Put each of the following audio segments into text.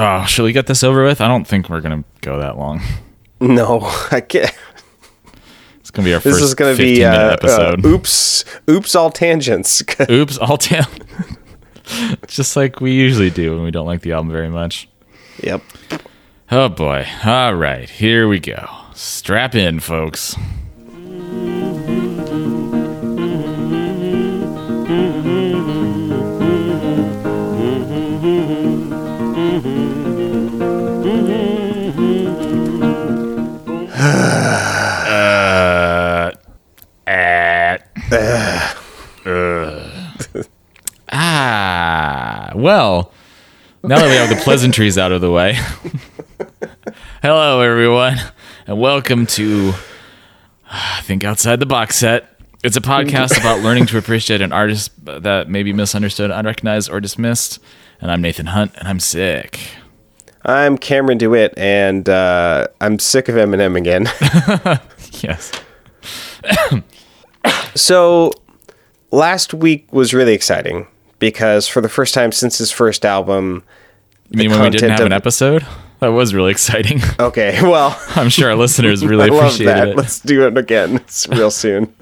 Oh, should we get this over with? I don't think we're going to go that long. No, I can't. It's going to be our first 15-minute episode. Oops, all tangents. Oops, all tangents. Just like we usually do when we don't like the album very much. Yep. Oh, boy. All right, here we go. Strap in, folks. Well, now that we have the pleasantries out of the way, hello everyone, and welcome to Think Outside the Box Set. It's a podcast about learning to appreciate an artist that may be misunderstood, unrecognized, or dismissed. And I'm Nathan Hunt, and I'm sick. I'm Cameron DeWitt, and I'm sick of Eminem again. Yes. So, last week was really exciting because for the first time since his first album... You mean when we didn't have an episode? That was really exciting. Okay, well... I'm sure our listeners really appreciated that. It. Let's do it again. It's real soon.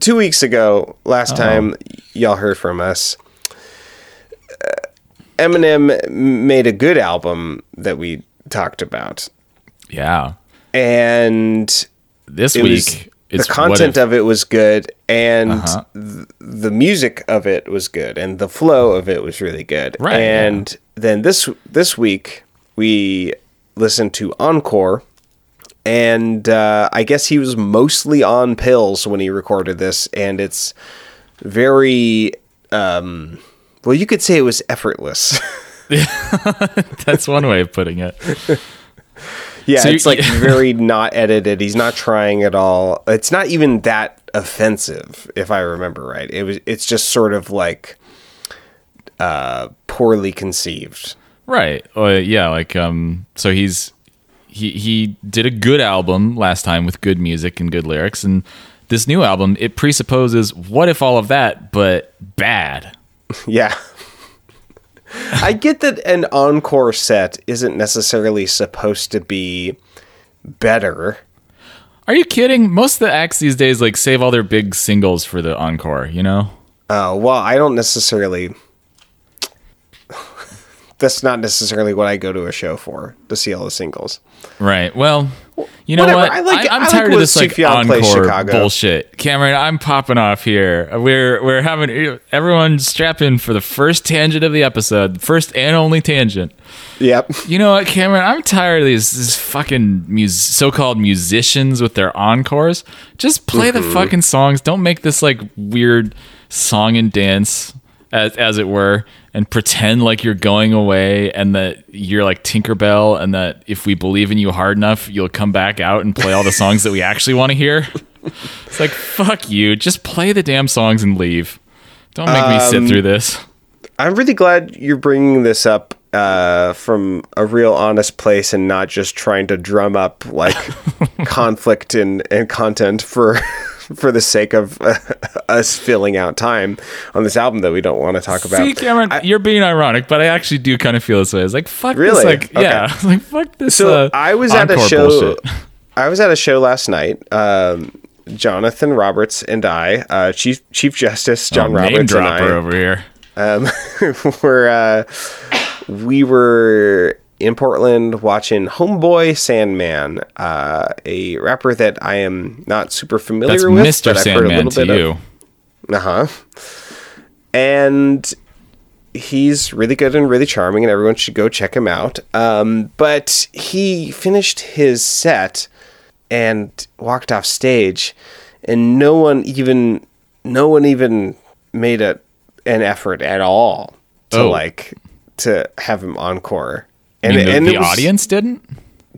2 weeks ago, last time y'all heard from us, Eminem made a good album that we talked about. Yeah. And... This week... It's the content of it was good, and the music of it was good, and the flow of it was really good. Right, and then this week, we listened to Encore, and I guess he was mostly on pills when he recorded this, and it's very... well, you could say it was effortless. That's one way of putting it. Yeah, so it's like very not edited. He's not trying at all. It's not even that offensive, if I remember right. It's just sort of like poorly conceived. Right. Yeah. Like so he did a good album last time with good music and good lyrics, and this new album it presupposes what if all of that, but bad. Yeah. I get that an encore set isn't necessarily supposed to be better. Are you kidding? Most of the acts these days like save all their big singles for the encore, you know? Oh, well, I don't necessarily... That's not necessarily what I go to a show for, to see all the singles. Right. Well, you know what? I'm tired of this like encore bullshit. Cameron, I'm popping off here. We're having everyone strap in for the first tangent of the episode, first and only tangent. Yep. You know what, Cameron? I'm tired of these fucking so-called musicians with their encores. Just play the fucking songs. Don't make this like weird song and dance as it were, and pretend like you're going away and that you're like Tinkerbell and that if we believe in you hard enough, you'll come back out and play all the songs that we actually want to hear. It's like, fuck you. Just play the damn songs and leave. Don't make me sit through this. I'm really glad you're bringing this up from a real honest place and not just trying to drum up like conflict and content for the sake of us filling out time on this album that we don't want to talk about. See, Cameron, you're being ironic, but I actually do kind of feel this way. It's like, fuck really? This. Like, okay. Yeah. Like, fuck this. So I was at a show. Bullshit. I was at a show last night. Jonathan Roberts and I, Chief Justice John Roberts, name dropper and I, over here. We were in Portland watching Homeboy Sandman, a rapper that I am not super familiar with. That's Mr. Sandman to you. And he's really good and really charming, and everyone should go check him out. But he finished his set and walked off stage, and no one even made an effort at all to have him encore. And, the audience didn't?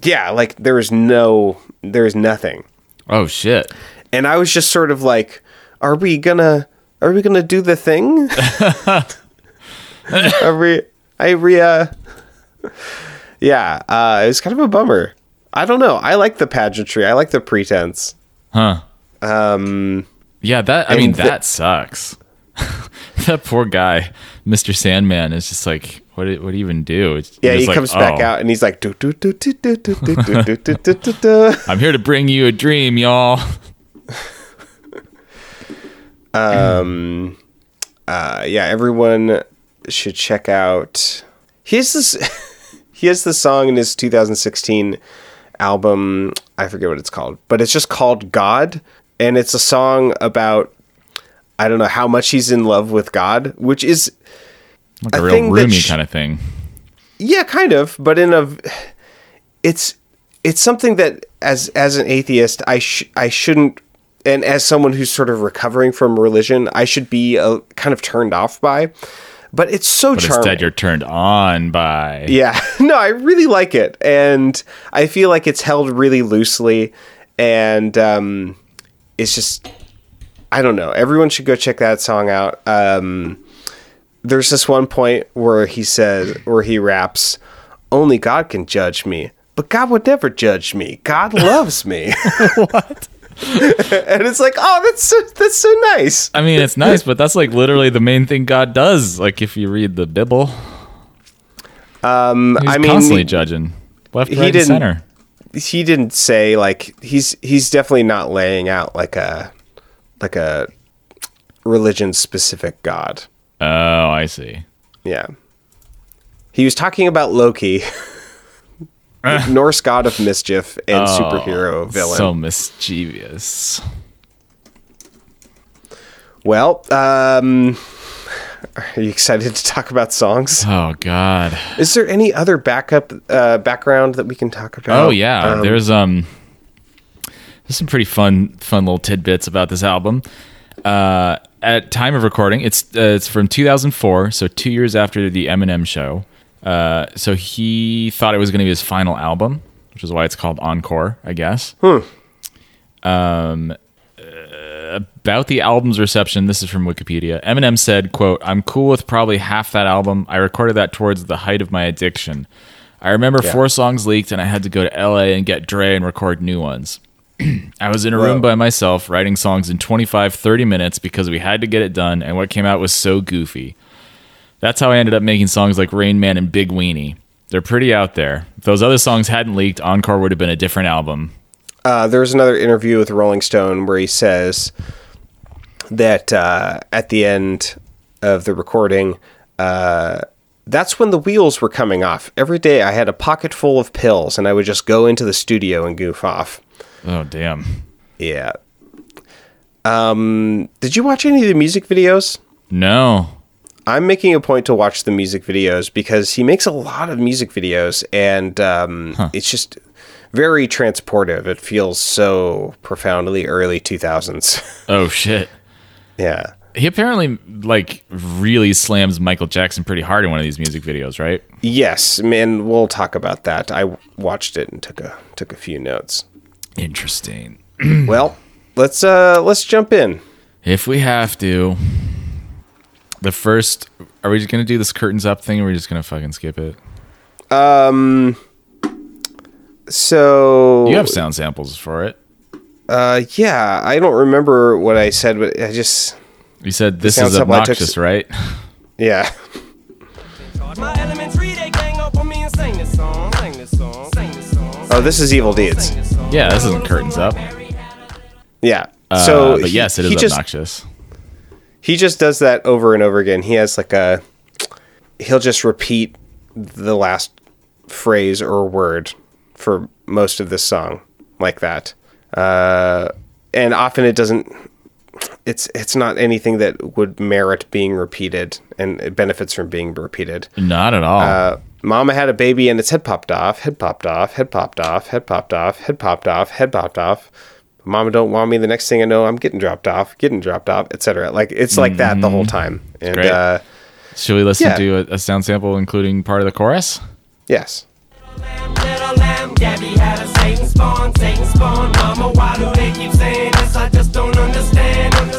Yeah, like there was nothing. Oh shit. And I was just sort of like, are we gonna do the thing? It was kind of a bummer. I don't know. I like the pageantry. I like the pretense. Huh. Yeah, that sucks. That poor guy Mr. Sandman is just like, what do you even do? It's, yeah, he comes back out and he's like, I'm here to bring you a dream, y'all. Yeah, everyone should check out. He has this song in his 2016 album. I forget what it's called, but it's just called God. And it's a song about, I don't know how much he's in love with God, which is like a real roomy kind of thing. Yeah, kind of. But it's something that as an atheist, I shouldn't, and as someone who's sort of recovering from religion, I should be kind of turned off by. But it's so charming. Instead, you're turned on by. Yeah, no, I really like it, and I feel like it's held really loosely, and it's just. I don't know. Everyone should go check that song out. There's this one point where he raps, "Only God can judge me, but God would never judge me. God loves me." What? And it's like, oh, that's so nice. I mean, it's nice, but that's like literally the main thing God does. Like if you read the Bible, he's constantly judging left, right, and center. He didn't say like he's definitely not laying out like a religion-specific god. Oh, I see. Yeah. He was talking about Loki, Norse god of mischief and superhero villain. So mischievous. Well, are you excited to talk about songs? Oh, God. Is there any other background that we can talk about? Oh, yeah. There's some pretty fun little tidbits about this album. At time of recording, it's from 2004, so 2 years after the Eminem show. So he thought it was going to be his final album, which is why it's called Encore, I guess. About the album's reception, this is from Wikipedia. Eminem said, quote, "I'm cool with probably half that album. I recorded that towards the height of my addiction. I remember 4 songs leaked, and I had to go to LA and get Dre and record new ones. I was in a room by myself writing songs in 25-30 minutes because we had to get it done, and what came out was so goofy. That's how I ended up making songs like Rain Man and Big Weenie. They're pretty out there. If those other songs hadn't leaked, Encore would have been a different album." There was another interview with Rolling Stone where he says that at the end of the recording, "That's when the wheels were coming off. Every day I had a pocket full of pills, and I would just go into the studio and goof off." Oh, damn. Yeah. Did you watch any of the music videos? No. I'm making a point to watch the music videos because he makes a lot of music videos, and it's just very transportive. It feels so profoundly early 2000s. Oh, shit. Yeah. He apparently like really slams Michael Jackson pretty hard in one of these music videos, right? Yes, man. We'll talk about that. I watched it and took a few notes. Interesting. Well, let's jump in. If we have to. The first, are we just gonna do this curtains up thing, or are we just gonna fucking skip it? So you have sound samples for it. Yeah, I don't remember what I said, but I just you said this is obnoxious, right? Yeah. My elementary they gang up on me and sang this song, sang this song, sang this song. Oh, this is Evil Deeds. Yeah, this isn't curtains up. Yeah. So, but yes, it is obnoxious. He just does that over and over again. He has like he'll just repeat the last phrase or word for most of this song like that. And often it doesn't, it's not anything that would merit being repeated, and it benefits from being repeated. Not at all. Mama had a baby and its head popped off, head popped off, head popped off, head popped off, head popped off, head popped off. Mama don't want me. The next thing I know, I'm getting dropped off, etc. Like it's like that the whole time. And great. Should we listen to a sound sample including part of the chorus? Yes. Little lamb, Gabby had a Satan spawn, mama, why do they keep saying this? I just don't understand it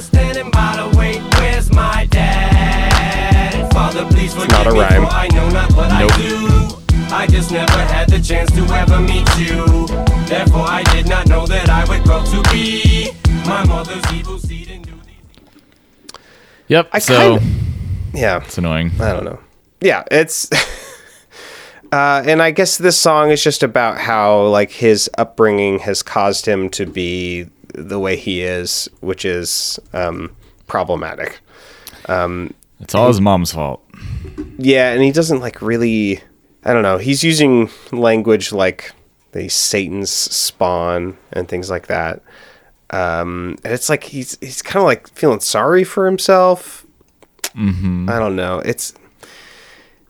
by the way, where's my dad? Father, please forgive me, for I know not what I do. I just never had the chance to ever meet you. Therefore, I did not know that I would grow to be my mother's evil seed and do these. Yep. I so kind of, Yeah. It's annoying. I don't know. Yeah, it's... and I guess this song is just about how, like, his upbringing has caused him to be the way he is, which is problematic. It's all his mom's fault. Yeah, and he doesn't, like, really... I don't know. He's using language like the Satan's spawn and things like that. And it's like he's kind of like feeling sorry for himself. Mm-hmm. I don't know. It's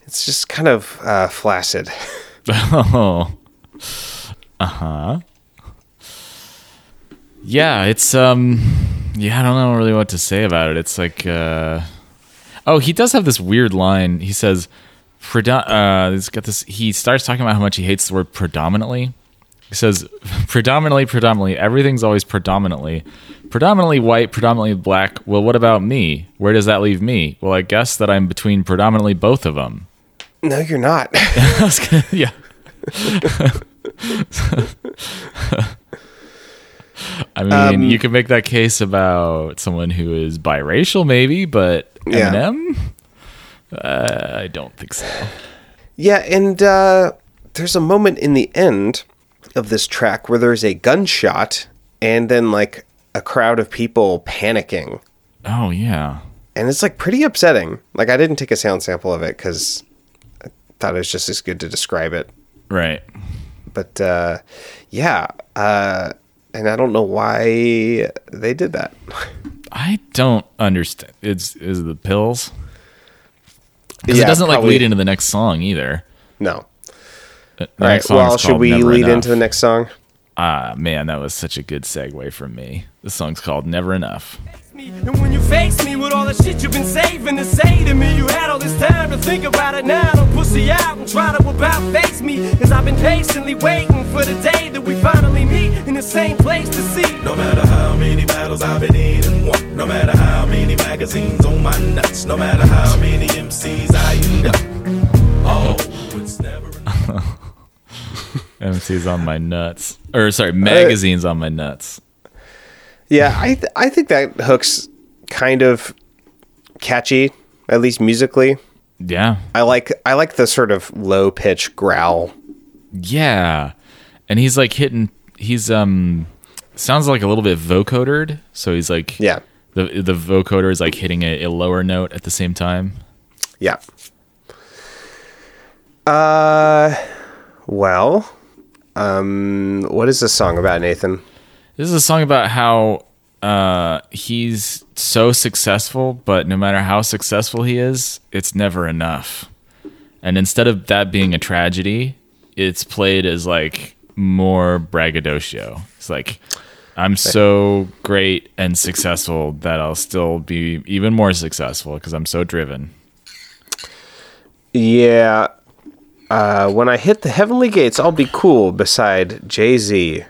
just kind of flaccid. Oh. Uh-huh. Yeah, it's I don't know really what to say about it. It's like oh, he does have this weird line. He says he starts talking about how much he hates the word predominantly. He says, predominantly, everything's always predominantly. Predominantly white, predominantly black. Well, what about me? Where does that leave me? Well, I guess that I'm between predominantly both of them. No, you're not. Yeah. I mean, you can make that case about someone who is biracial, maybe, but Eminem? Yeah. I don't think so. Yeah, and there's a moment in the end of this track where there's a gunshot and then like a crowd of people panicking. Oh, yeah. And it's like pretty upsetting. Like I didn't take a sound sample of it because I thought it was just as good to describe it. Right. But yeah. And I don't know why they did that. I don't understand. Is it the pills? Because it doesn't probably, like, lead into the next song either. No. All right. Well, should we lead into the next song? Ah, man, that was such a good segue from me. The song's called Never Enough. And when you face me with all the shit you've been saving to say to me, you had all this time to think about it now. Don't pussy out and try to about face me. Cause I've been patiently waiting for the day that we finally meet in the same place to see. No matter how many battles I've been in and won, no matter how many magazines on my nuts, no matter how many MCs I end up. Oh, it's never enough. MCs on my nuts. Or sorry, magazines on my nuts. Yeah, I think that hook's kind of catchy, at least musically. Yeah. I like the sort of low pitch growl. Yeah. And he's like hitting sounds like a little bit vocodered, so he's like yeah. The vocoder is like hitting a lower note at the same time. Yeah. Well, what is this song about, Nathan? This is a song about how he's so successful, but no matter how successful he is, it's never enough. And instead of that being a tragedy, it's played as like more braggadocio. It's like, I'm so great and successful that I'll still be even more successful because I'm so driven. Yeah. When I hit the heavenly gates, I'll be cool beside Jay-Z.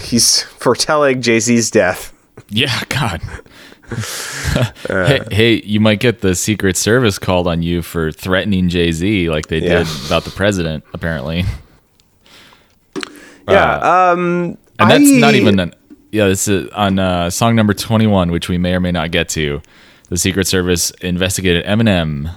He's foretelling Jay-Z's death. Yeah, God. Hey, you might get the Secret Service called on you for threatening Jay-Z like they did about the president, apparently. Yeah. And that's not even... this is on song number 21, which we may or may not get to. The Secret Service investigated Eminem...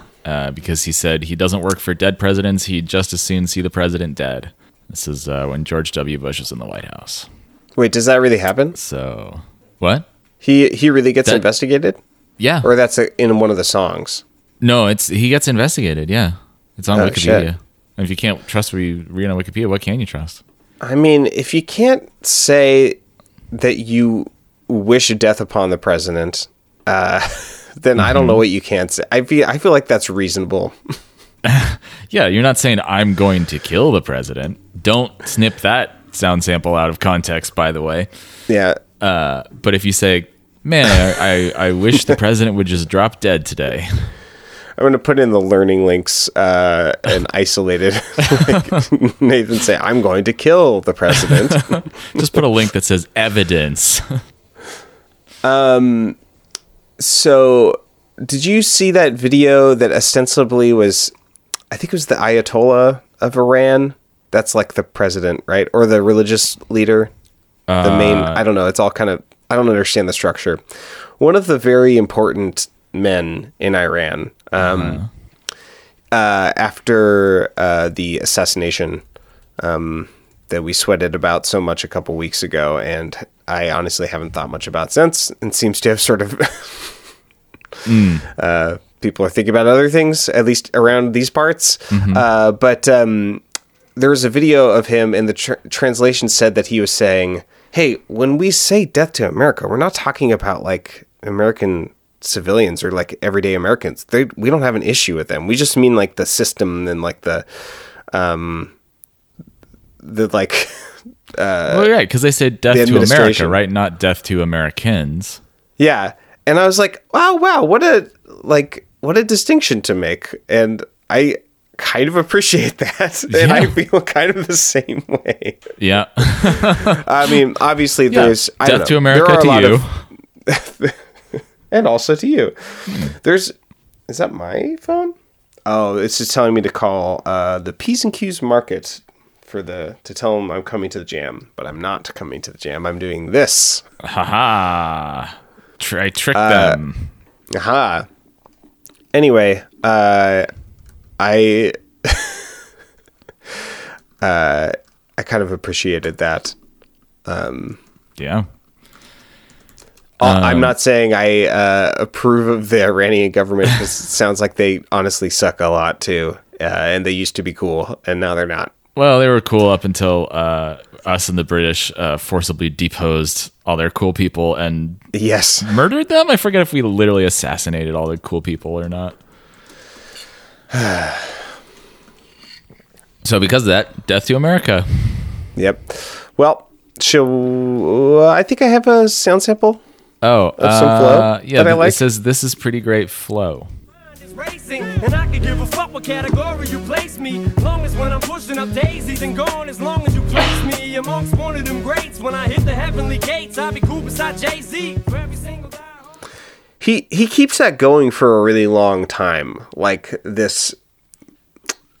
because he said he doesn't work for dead presidents. He'd just as soon see the president dead. This is when George W. Bush was in the White House. Wait, does that really happen? So, what? He really gets investigated? Yeah. Or that's in one of the songs? No, he gets investigated, yeah. It's on Wikipedia. Shit. And if you can't trust what you read on Wikipedia, what can you trust? I mean, if you can't say that you wish death upon the president... then I don't know what you can say. I feel like that's reasonable. Yeah, you're not saying I'm going to kill the president. Don't snip that sound sample out of context, by the way. Yeah. But if you say, man, I wish the president would just drop dead today. I'm going to put in the learning links and isolate it. Like Nathan say, I'm going to kill the president. Just put a link that says evidence. So, did you see that video that ostensibly was, I think it was the Ayatollah of Iran? That's like the president, right? Or the religious leader? The main, I don't know. It's all kind of, I don't understand the structure. One of the very important men in Iran after the assassination that we sweated about so much a couple weeks ago, and I honestly haven't thought much about since, and seems to have sort of people are thinking about other things, at least around these parts. But there was a video of him, and the translation said that he was saying, hey, when we say death to America, we're not talking about like American civilians or like everyday Americans. We don't have an issue with them. We just mean like the system and like the like, well, right. Cause they said death to America, right? Not death to Americans. Yeah. And I was like, wow. What a distinction to make. And I kind of appreciate that. And yeah. I feel kind of the same way. Yeah. I mean, obviously there's death to America to you. And also to you. Is that my phone? Oh, it's just telling me to call the P's and Q's market to tell them I'm coming to the jam, but I'm not coming to the jam. I'm doing this. I tricked them. Anyway, I I kind of appreciated that. Yeah. I'm not saying I approve of the Iranian government, because it sounds like they honestly suck a lot too, and they used to be cool, and now they're not. Well, they were cool up until us and the British forcibly deposed all their cool people and murdered them. I forget if we literally assassinated all the cool people or not. So because of that, death to America. Yep. Well, I think I have a sound sample. Oh, some flow that I like. It says, "This is pretty great flow." Racing, and I could give a fuck what category you place me. Long as when I'm pushing up daisies and gone, as long as you place me amongst one of them greats. When I hit the heavenly gates, I'll be cool beside Jay-Z. For every single guy. He keeps that going for a really long time. Like this,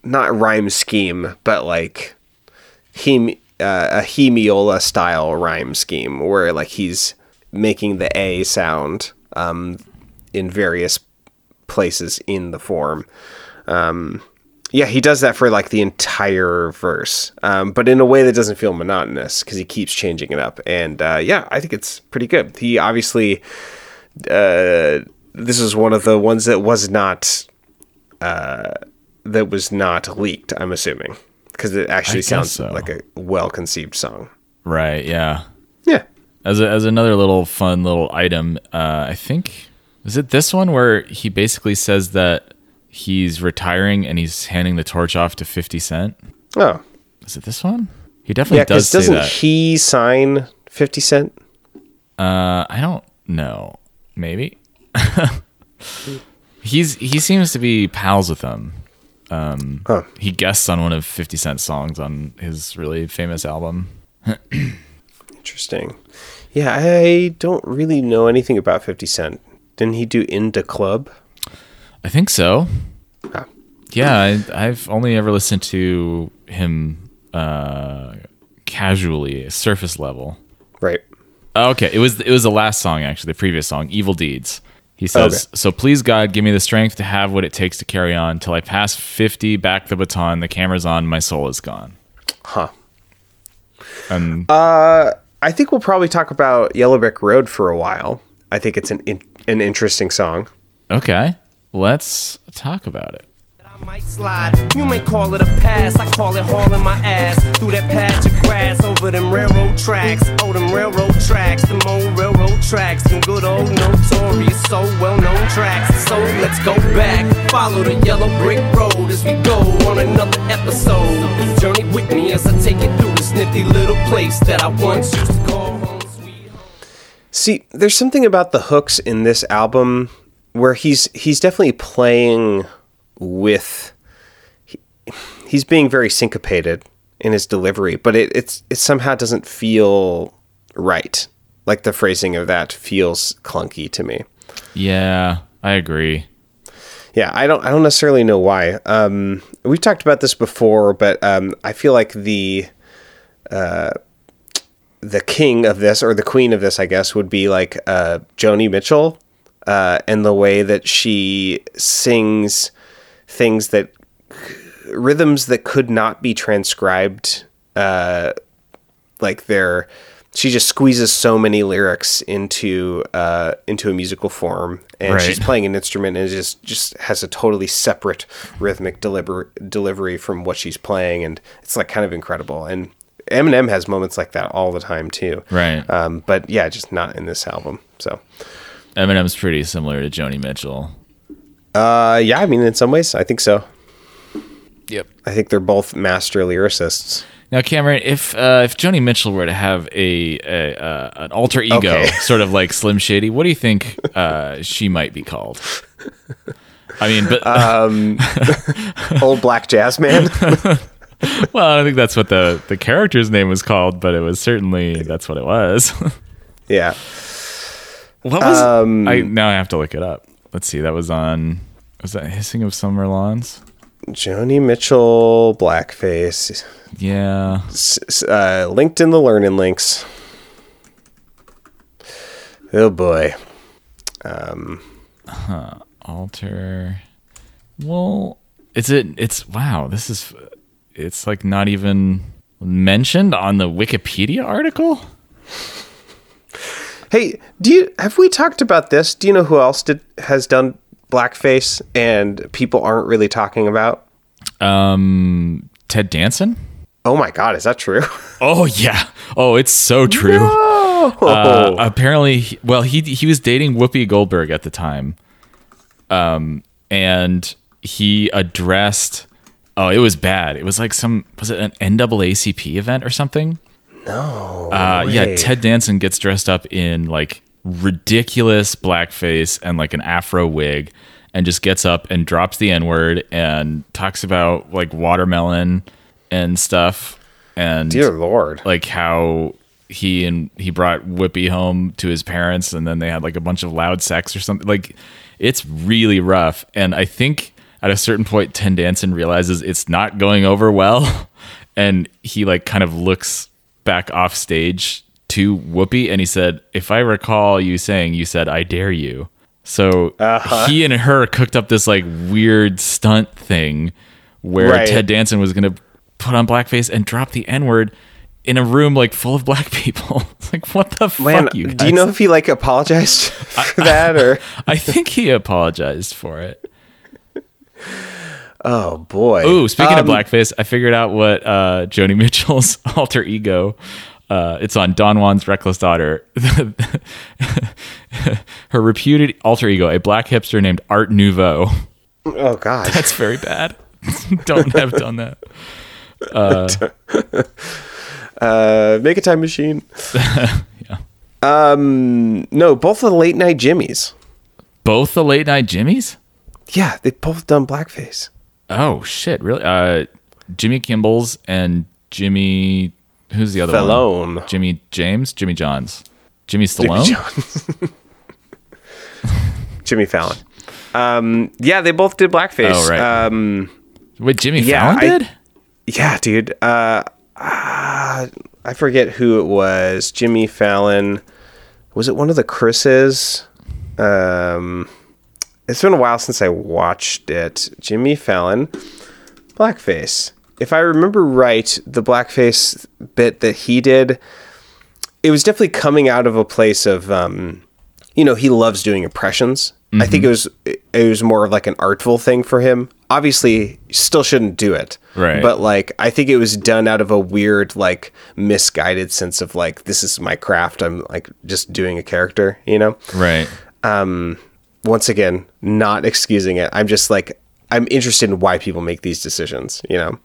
not rhyme scheme, but like a Hemiola style rhyme scheme, where like he's making the A sound in various places in the form. He does that for like the entire verse, but in a way that doesn't feel monotonous, because he keeps changing it up. And I think it's pretty good. He obviously this is one of the ones that was not leaked, I'm assuming, because it actually sounds like a well-conceived song, right? Yeah as another fun little item, I think, is it this one where he basically says that he's retiring and he's handing the torch off to 50 Cent? Oh. Is it this one? He definitely does say that. Doesn't he sign 50 Cent? I don't know. Maybe. He seems to be pals with them. He guests on one of 50 Cent's songs on his really famous album. Interesting. Yeah, I don't really know anything about 50 Cent. Didn't he do In Da Club? I think so. Ah. Yeah, I've only ever listened to him casually, surface level. Right. Okay, it was the last song, actually, the previous song, Evil Deeds. He says, "So please, God, give me the strength to have what it takes to carry on. Till I pass 50, back the baton, the camera's on, my soul is gone." Huh. I think we'll probably talk about Yellow Brick Road for a while. I think it's an interesting song. Okay, let's talk about it. I might slide. You may call it a pass. I call it hauling my ass through that patch of grass, over them railroad tracks. Oh, them railroad tracks, them old railroad tracks, them good old notorious, so well-known tracks. So let's go back, follow the yellow brick road as we go on another episode. Journey with me as I take you through this nifty little place that I once used to call home. See, there's something about the hooks in this album where he's definitely playing with. He's being very syncopated in his delivery, but it somehow doesn't feel right. Like the phrasing of that feels clunky to me. Yeah, I agree. Yeah, I don't necessarily know why. We've talked about this before, but I feel like the king of this, or the queen of this, I guess, would be like Joni Mitchell, and the way that she sings things that rhythms that could not be transcribed, like they're, she just squeezes so many lyrics into a musical form, and right. she's playing an instrument and just has a totally separate rhythmic delivery from what she's playing, and it's like kind of incredible. And Eminem has moments like that all the time too, right? But yeah, just not in this album. So Eminem's pretty similar to Joni Mitchell. Yeah, I mean, in some ways, I think so. Yep, I think they're both master lyricists. Now, Cameron, if Joni Mitchell were to have an alter ego, okay. sort of like Slim Shady, what do you think she might be called? I mean, but old black jazz man. Well, I don't think that's what the character's name was called, but it was certainly that's what it was. Yeah. What was? Now I have to look it up. Let's see. That was on. Was that Hissing of Summer Lawns? Joni Mitchell blackface. Yeah. Linked in the learning links. Oh boy. Alter. Well, is it? It's wow. This is. It's like not even mentioned on the Wikipedia article. Hey, have we talked about this? Do you know who else has done blackface and people aren't really talking about? Ted Danson? Oh my God, is that true? Oh yeah. Oh, it's so true. No! Apparently, well, he was dating Whoopi Goldberg at the time. And he addressed, oh, it was bad. It was like was it an NAACP event or something? No. Yeah, Ted Danson gets dressed up in like ridiculous blackface and like an afro wig and just gets up and drops the N-word and talks about like watermelon and stuff. And dear Lord. Like how he brought Whoopi home to his parents and then they had like a bunch of loud sex or something. Like it's really rough. And I think at a certain point, Ted Danson realizes it's not going over well. And he like kind of looks back off stage to Whoopi and he said, if I recall you saying, you said, I dare you. So he and her cooked up this like weird stunt thing where right. Ted Danson was going to put on blackface and drop the N-word in a room like full of black people. It's like, what the fuck, you guys? Do you know if he like apologized for that? Or I think he apologized for it. Oh boy. Ooh, speaking of blackface, I figured out what Joni Mitchell's alter ego. It's on Don Juan's Reckless Daughter. Her reputed alter ego, a black hipster named Art Nouveau. Oh God. That's very bad. Don't have done that. Make a time machine. Yeah. No, both the late night Jimmies. Both the late night Jimmies? Yeah, they've both done blackface. Oh shit, really? Jimmy Kimball's and Jimmy, who's the other Fallon. One? Jimmy James? Jimmy Johns? Jimmy Stallone? Jimmy Johns. Jimmy Fallon. Yeah, they both did blackface. Oh, right. Wait, Jimmy Fallon did? Yeah, dude. I forget who it was. Jimmy Fallon. Was it one of the Chris's? It's been a while since I watched it. Jimmy Fallon, blackface. If I remember right, the blackface bit that he did, it was definitely coming out of a place of, he loves doing impressions. Mm-hmm. I think it was more of like an artful thing for him. Obviously, still shouldn't do it. Right. But like, I think it was done out of a weird, like misguided sense of like, this is my craft. I'm like just doing a character, you know? Right. Once again, not excusing it. I'm just like, I'm interested in why people make these decisions, you know?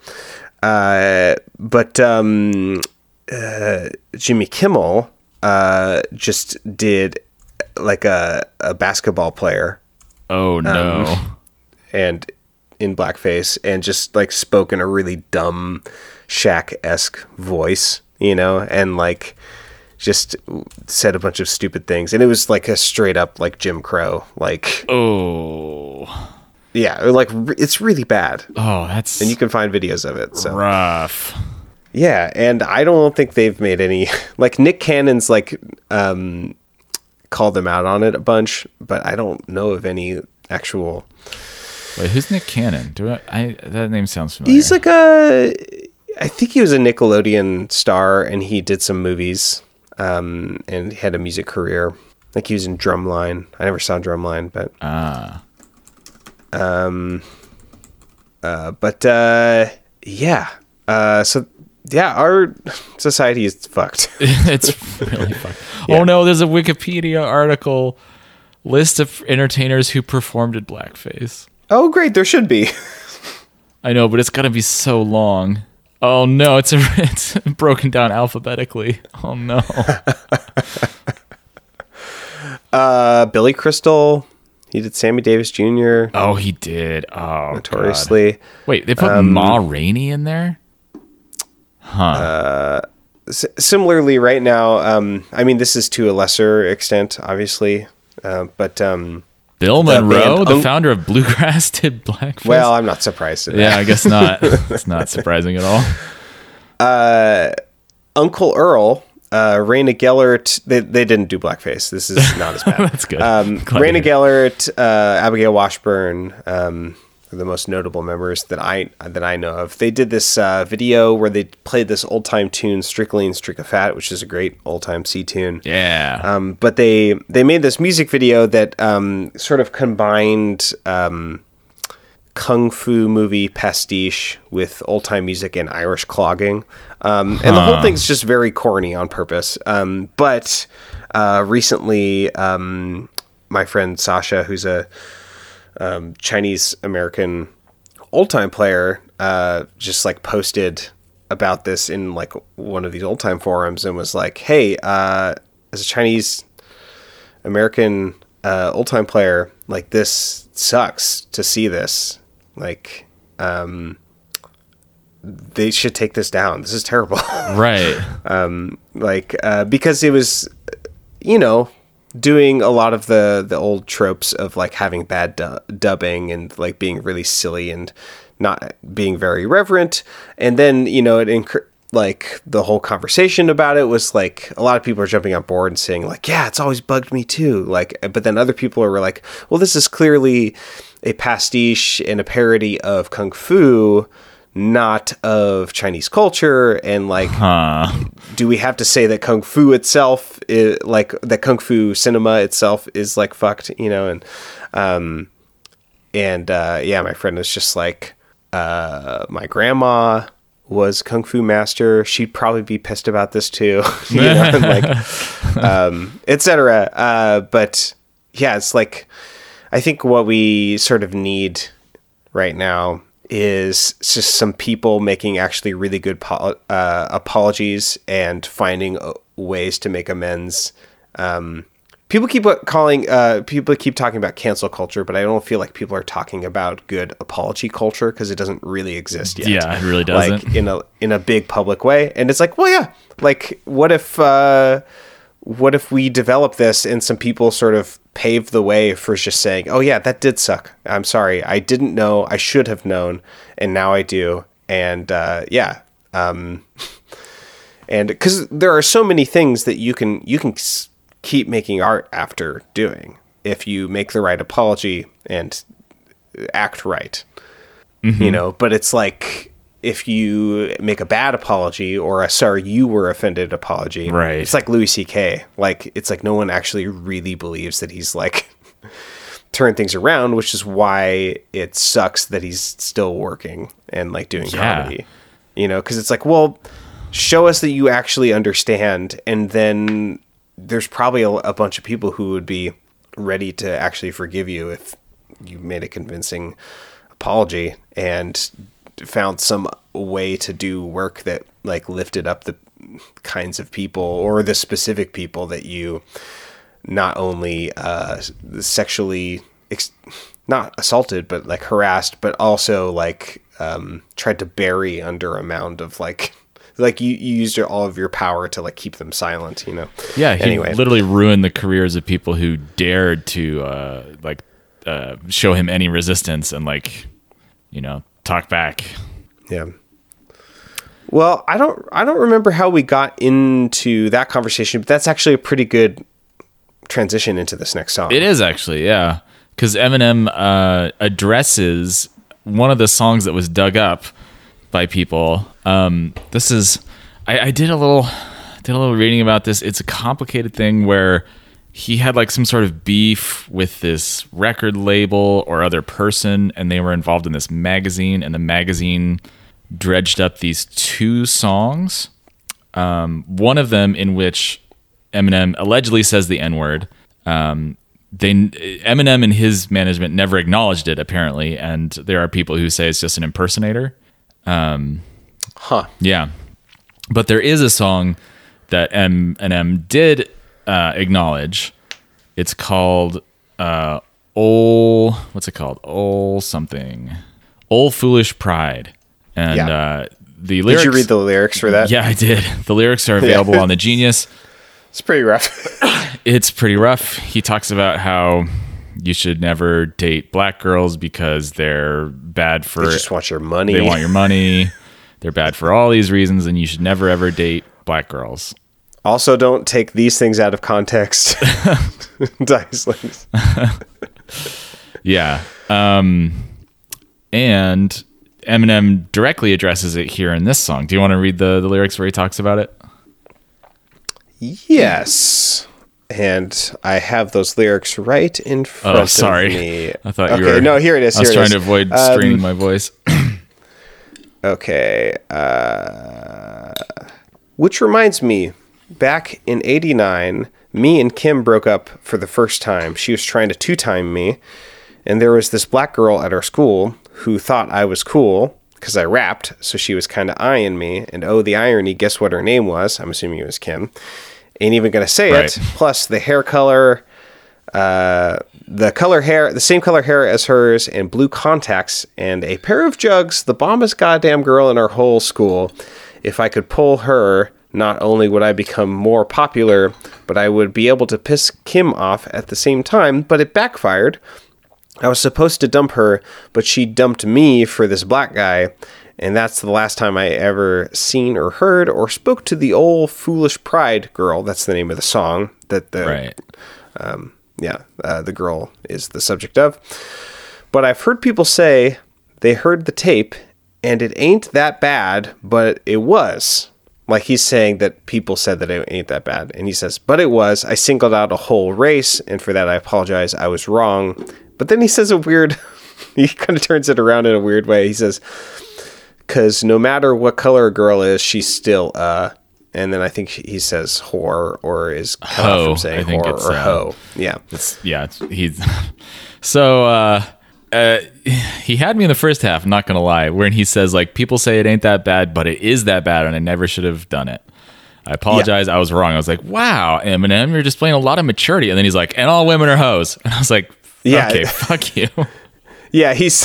But Jimmy Kimmel just did like a basketball player. Oh no. And in blackface and just like spoke in a really dumb Shaq-esque voice, you know? And like, just said a bunch of stupid things. And it was like a straight up like Jim Crow, like, oh yeah, like it's really bad. Oh, that's, and you can find videos of it. So rough. Yeah. And I don't think they've made any, like Nick Cannon's like, called them out on it a bunch, but I don't know of any actual. Wait, who's Nick Cannon? That name sounds familiar. He's like I think he was a Nickelodeon star, and he did some movies, and had a music career. Like he was in Drumline. I never saw Drumline, but. So our society is fucked. It's really fucked. Yeah. Oh no, there's a Wikipedia article list of entertainers who performed in blackface. Oh great, there should be. I know, but it's gotta be so long. Oh no, it's broken down alphabetically. Oh no. Billy Crystal. He did Sammy Davis Jr. Oh, he did. Oh, notoriously. God. Wait, they put Ma Rainey in there? Huh. Similarly, right now, I mean, this is to a lesser extent, obviously, but... Bill Monroe, the founder of Bluegrass, did blackface? Well, I'm not surprised at that. Yeah, I guess not. It's not surprising at all. Uncle Earl... Raina Gellert, they didn't do blackface. This is not as bad. That's good. Raina Gellert, Abigail Washburn, are the most notable members that I know of. They did this video where they played this old time tune, Strickland Streak of Fat, which is a great old time C tune. Yeah. But they made this music video that sort of combined kung fu movie pastiche with old time music and Irish clogging. And the whole thing's just very corny on purpose. But recently, my friend Sasha, who's a Chinese American old time player, just like posted about this in like one of these old time forums and was like, "Hey, as a Chinese American old time player, like this sucks to see this. Like, they should take this down. This is terrible." Right. Because it was, you know, doing a lot of the old tropes of like having bad dubbing and like being really silly and not being very reverent. And then, you know, like the whole conversation about it was like a lot of people are jumping on board and saying like, yeah, it's always bugged me too. Like, but then other people were like, well, this is clearly a pastiche and a parody of Kung Fu, not of Chinese culture, and like do we have to say that Kung Fu itself is like that Kung Fu cinema itself is like fucked, you know? And yeah, my friend was just like, my grandma was Kung Fu master, she'd probably be pissed about this too. You know, and like etc. But yeah, it's like I think what we sort of need right now is just some people making actually really good apologies and finding ways to make amends. People keep calling, people keep talking about cancel culture, but I don't feel like people are talking about good apology culture because it doesn't really exist yet. Yeah, it really doesn't. Like in a big public way, and it's like, well, yeah, like what if we develop this and some people sort of paved the way for just saying, oh yeah, that did suck, I'm sorry, I didn't know, I should have known, and now I do. And and because there are so many things that you can keep making art after doing if you make the right apology and act right. Mm-hmm. You know, but it's like if you make a bad apology or a sorry you were offended apology, right? It's like Louis C.K. Like, it's like no one actually really believes that he's like turned things around, which is why it sucks that he's still working and like doing comedy, you know? Cause it's like, well, show us that you actually understand. And then there's probably a bunch of people who would be ready to actually forgive you if you made a convincing apology and found some way to do work that like lifted up the kinds of people or the specific people that you not only sexually not assaulted but like harassed, but also like tried to bury under a mound of like you used all of your power to like keep them silent, you know? Yeah, anyway, literally ruined the careers of people who dared to show him any resistance and like, you know, talk back. Yeah. Well, I don't remember how we got into that conversation, but that's actually a pretty good transition into this next song. It is actually, yeah. Because Eminem addresses one of the songs that was dug up by people. This is... I did a little reading about this. It's a complicated thing where he had like some sort of beef with this record label or other person, and they were involved in this magazine, and the magazine dredged up these two songs. One of them in which Eminem allegedly says the N-word. Eminem and his management never acknowledged it, apparently, and there are people who say it's just an impersonator. Yeah. But there is a song that Eminem did acknowledge. It's called "Ol." What's it called? "Ol" something. "Ol Foolish Pride." And the lyrics. Did you read the lyrics for that? Yeah, I did. The lyrics are available on The Genius. It's pretty rough. It's pretty rough. He talks about how you should never date black girls because they're bad for. They just want your money. They want your money. They're bad for all these reasons, and you should never, ever date black girls. Also, don't take these things out of context. Yeah. And Eminem directly addresses it here in this song. Do you want to read the lyrics where he talks about it? Yes. And I have those lyrics right in front of me. I thought you were... No, here it is. I was trying to avoid straining my voice. Okay, which reminds me, back in 89, me and Kim broke up for the first time. She was trying to two-time me, and there was this black girl at our school who thought I was cool, because I rapped, so she was kind of eyeing me, and oh, the irony, guess what her name was? I'm assuming it was Kim. Ain't even gonna say it, plus the hair color... the same color hair as hers, and blue contacts, and a pair of jugs, the bombest goddamn girl in our whole school. If I could pull her, not only would I become more popular, but I would be able to piss Kim off at the same time, but it backfired. I was supposed to dump her, but she dumped me for this black guy, and that's the last time I ever seen or heard or spoke to the old foolish pride girl. That's the name of the song that the... Right. The girl is the subject of. But I've heard people say they heard the tape and it ain't that bad, but it was. Like he's saying that people said that it ain't that bad. And he says, but it was. I singled out a whole race. And for that, I apologize. I was wrong. But then he says he kind of turns it around in a weird way. He says, because no matter what color a girl is, she's still And then I think he says whore or is ho, from saying whore or ho. Yeah. He had me in the first half, I'm not going to lie, when he says, like, people say it ain't that bad, but it is that bad, and I never should have done it. I apologize. Yeah. I was wrong. I was like, wow, Eminem, you're displaying a lot of maturity. And then he's like, and all women are hoes. And I was like, okay, fuck you. Yeah, He's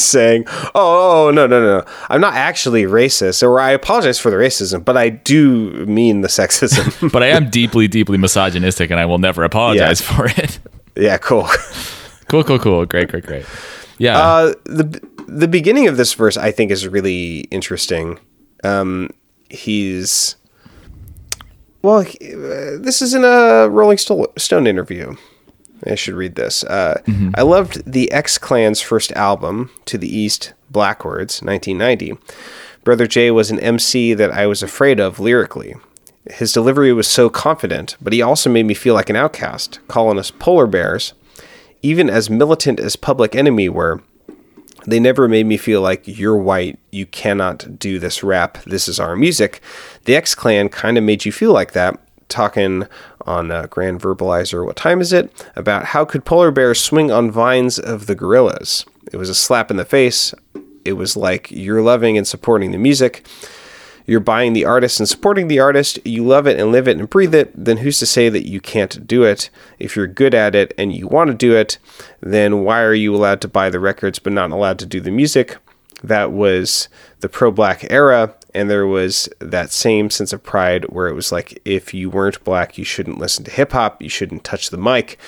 saying, no. I'm not actually racist, or I apologize for the racism, but I do mean the sexism. But I am deeply, deeply misogynistic, and I will never apologize for it. Yeah, cool. Cool. Great. Yeah. The beginning of this verse, I think, is really interesting. This is in a Rolling Stone interview. I should read this. I loved the X Clan's first album, To the East, Blackwards, 1990. Brother Jay was an MC that I was afraid of lyrically. His delivery was so confident, but he also made me feel like an outcast, calling us polar bears. Even as militant as Public Enemy were, they never made me feel like, you're white, you cannot do this rap, this is our music. The X Clan kind of made you feel like that, talking on Grand Verbalizer, What Time Is It?, about how could polar bears swing on vines of the gorillas. It was a slap in the face. It was like, you're loving and supporting the music. You're buying the artist and supporting the artist. You love it and live it and breathe it. Then who's to say that you can't do it? If you're good at it and you want to do it, then why are you allowed to buy the records but not allowed to do the music? That was the pro-black era. And there was that same sense of pride where it was like, if you weren't black, you shouldn't listen to hip hop. You shouldn't touch the mic.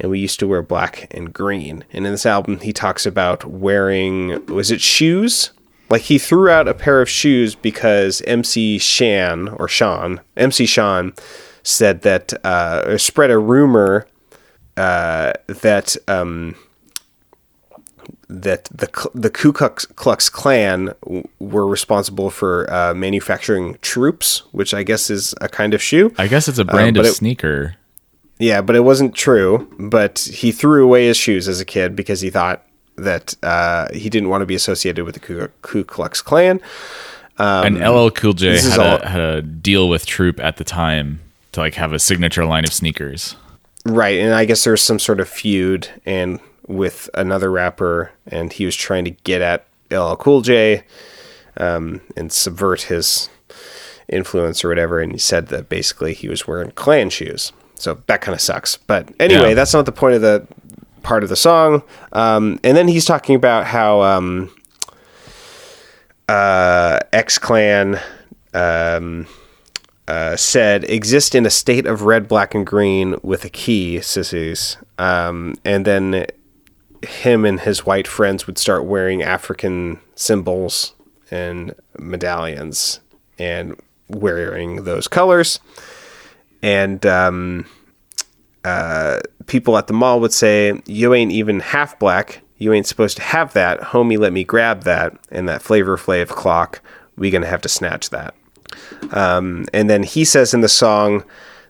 And we used to wear black and green. And in this album, he talks about wearing, was it shoes? Like he threw out a pair of shoes because MC Shan said that, spread a rumor that that the Ku Klux Klan were responsible for manufacturing Troops, which I guess is a kind of shoe. I guess it's a brand of sneaker. Yeah, but it wasn't true. But he threw away his shoes as a kid because he thought that he didn't want to be associated with the Ku Klux Klan. And LL Cool J had a deal with Troop at the time to like have a signature line of sneakers. Right, and I guess there was some sort of feud and with another rapper, and he was trying to get at LL Cool J and subvert his influence or whatever, and he said that basically he was wearing Klan shoes. So that kind of sucks. But anyway, yeah. That's not the point of the part of the song. And then he's talking about how X Clan said exist in a state of red, black, and green with a key, sissies. And then him and his white friends would start wearing African symbols and medallions and wearing those colors. And people at the mall would say, you ain't even half black. You ain't supposed to have that. Homie, let me grab that. And that Flavor Flav clock, we going to have to snatch that. And then he says in the song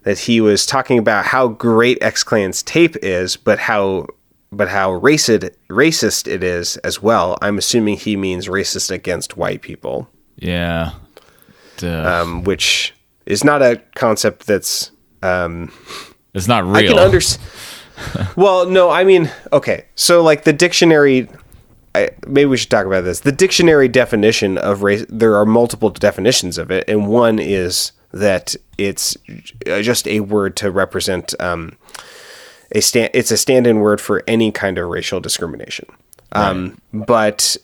that he was talking about how great X Clan's tape is, but how racist it is as well. I'm assuming he means racist against white people. Yeah. Which is not a concept that's... it's not real. I can understand... Well, no, I mean... Okay, so like the dictionary... maybe we should talk about this. The dictionary definition of race... There are multiple definitions of it, and one is that it's just a word to represent... it's a stand-in word for any kind of racial discrimination. Right. But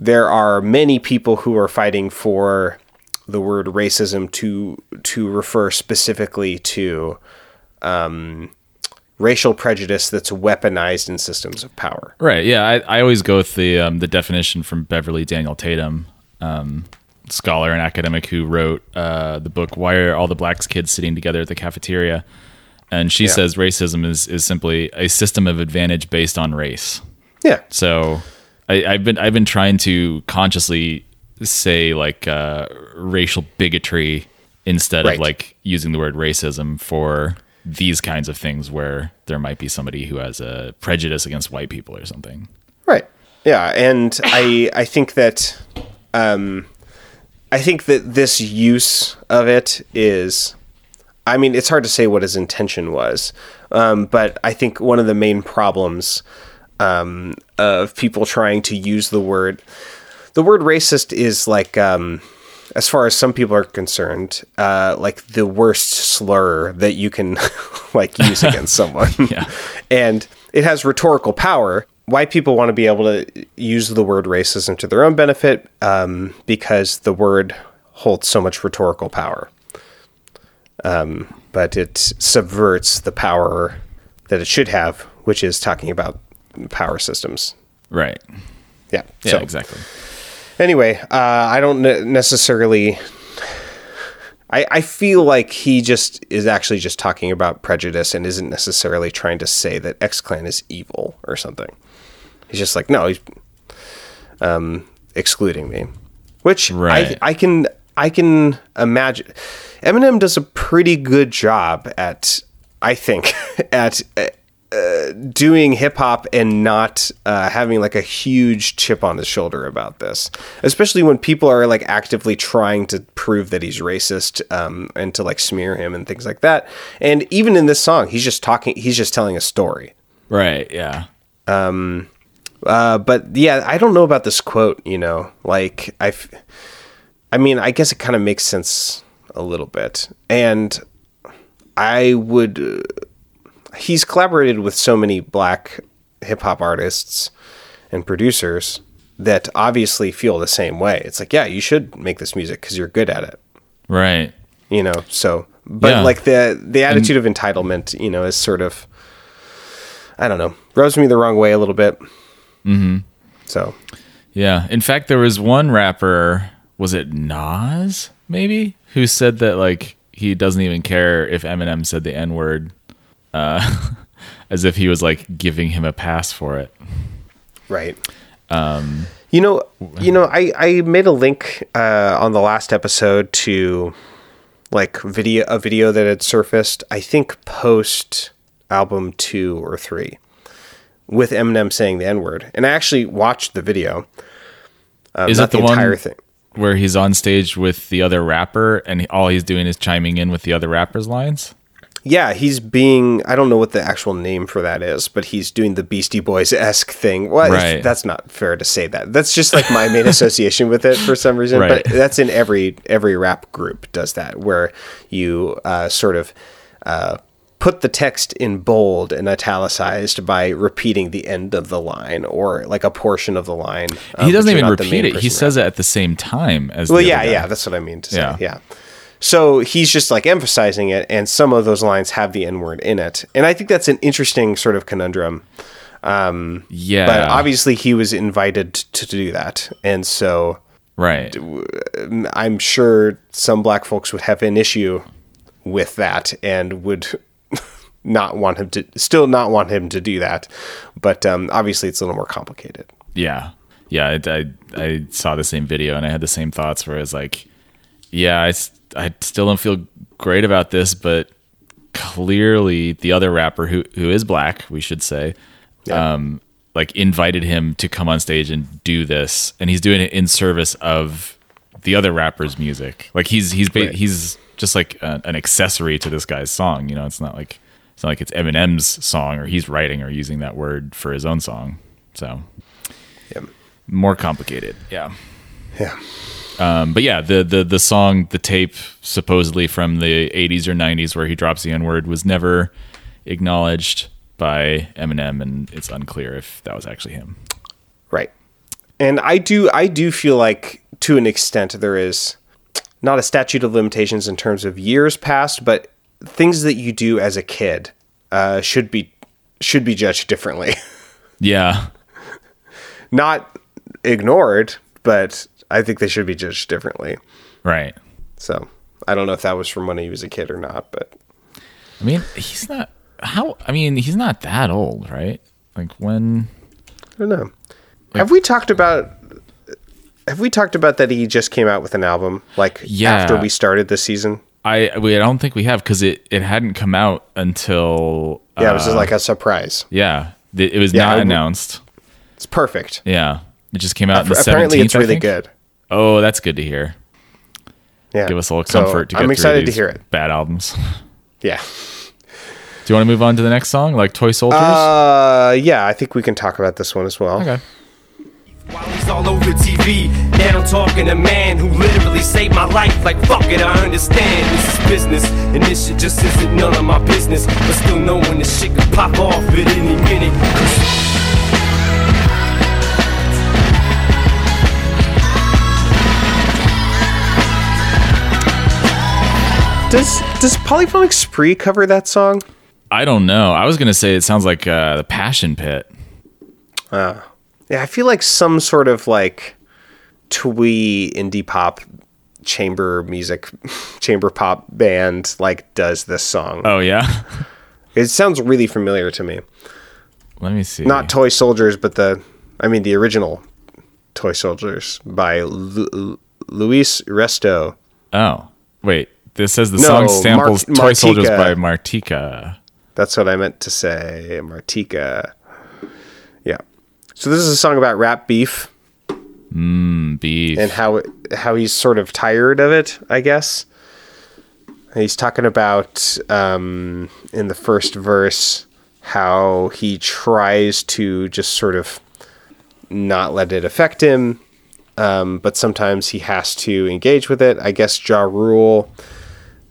there are many people who are fighting for the word racism to refer specifically to racial prejudice that's weaponized in systems of power. Right. Yeah. I always go with the definition from Beverly Daniel Tatum, scholar and academic who wrote the book, Why Are All the Black Kids Sitting Together at the Cafeteria? And she says racism is simply a system of advantage based on race. Yeah. So I've been trying to consciously say like racial bigotry instead of like using the word racism for these kinds of things where there might be somebody who has a prejudice against white people or something. Right. Yeah. And I think that this use of it is, I mean, it's hard to say what his intention was. But I think one of the main problems of people trying to use the word racist is like, as far as some people are concerned, like the worst slur that you can like use against someone. Yeah. And it has rhetorical power. White people want to be able to use the word racism to their own benefit because the word holds so much rhetorical power. But it subverts the power that it should have, which is talking about power systems. Right. Yeah. Yeah, so, exactly. Anyway, I don't necessarily... I feel like he just is actually just talking about prejudice and isn't necessarily trying to say that X Clan is evil or something. He's just like, no, he's excluding me, which I can imagine. Eminem does a pretty good job at, I think, at doing hip hop and not having like a huge chip on his shoulder about this, especially when people are like actively trying to prove that he's racist and to like smear him and things like that. And even in this song, he's just telling a story. Right. Yeah. But yeah, I don't know about this quote, you know, like I mean, I guess it kind of makes sense a little bit. And he's collaborated with so many black hip hop artists and producers that obviously feel the same way. It's like, yeah, you should make this music cause you're good at it. Right. You know? So, but like the attitude of entitlement, you know, is sort of, I don't know, rubs me the wrong way a little bit. Mm-hmm. So, yeah. In fact, there was one rapper, was it Nas, maybe, who said that like he doesn't even care if Eminem said the N-word, as if he was like giving him a pass for it. Right. I made a link on the last episode to like a video that had surfaced, I think post album 2 or 3, with Eminem saying the N-word. And I actually watched the video. Is it the entire one thing where he's on stage with the other rapper and all he's doing is chiming in with the other rapper's lines? Yeah, he's being, I don't know what the actual name for that is, but he's doing the Beastie Boys-esque thing. Well, right. That's not fair to say that. That's just like my main association with it for some reason. Right. But that's in every rap group does that, where you sort of put the text in bold and italicized by repeating the end of the line or like a portion of the line. He doesn't even repeat it. He says it at the same time as the other guy. Yeah, that's what I mean to say. Yeah. So he's just like emphasizing it, and some of those lines have the N-word in it. And I think that's an interesting sort of conundrum. But obviously he was invited to do that. And so right. I'm sure some black folks would have an issue with that and would not want him to do that. But obviously it's a little more complicated. Yeah. Yeah, I saw the same video and I had the same thoughts where I was like, yeah, I still don't feel great about this, but clearly the other rapper who is black, we should say, like invited him to come on stage and do this, and he's doing it in service of the other rapper's music. Like he's just like an accessory to this guy's song. You know, it's not like it's Eminem's song or he's writing or using that word for his own song. So, more complicated. Yeah. Yeah. But yeah, the song, the tape supposedly from the 80s or 90s where he drops the N-word was never acknowledged by Eminem, and it's unclear if that was actually him. Right. And I do feel like to an extent there is not a statute of limitations in terms of years past, but things that you do as a kid should be judged differently. Yeah. Not ignored, but I think they should be judged differently. Right. So I don't know if that was from when he was a kid or not, but I mean, he's not that old, right? Like when, I don't know. Like, have we talked about that he just came out with an album after we started this season? We don't think we have, because it hadn't come out until it was just like a surprise. Yeah. It was not announced. It's perfect. Yeah. It just came out in the 17th, apparently it's really good. Oh, that's good to hear. Yeah. Give us a little comfort to get through these bad albums. Yeah. Do you want to move on to the next song, like Toy Soldiers? Yeah, I think we can talk about this one as well. Okay. While he's all over TV, and I'm talking to a man who literally saved my life. Like, fuck it, I understand this is business, and this shit just isn't none of my business. But still knowing this shit could pop off at any minute. Does Polyphonic Spree cover that song? I don't know. I was going to say it sounds like the Passion Pit. Yeah, I feel like some sort of like twee indie pop chamber pop band like does this song. Oh, yeah? It sounds really familiar to me. Let me see. Not Toy Soldiers, but the original Toy Soldiers by Luis Resto. Oh, wait. This says song samples Toy Soldiers by Martika. That's what I meant to say, Martika. Yeah. So this is a song about rap beef. Beef. And how he's sort of tired of it, I guess. And he's talking about, in the first verse, how he tries to just sort of not let it affect him, but sometimes he has to engage with it. I guess Ja Rule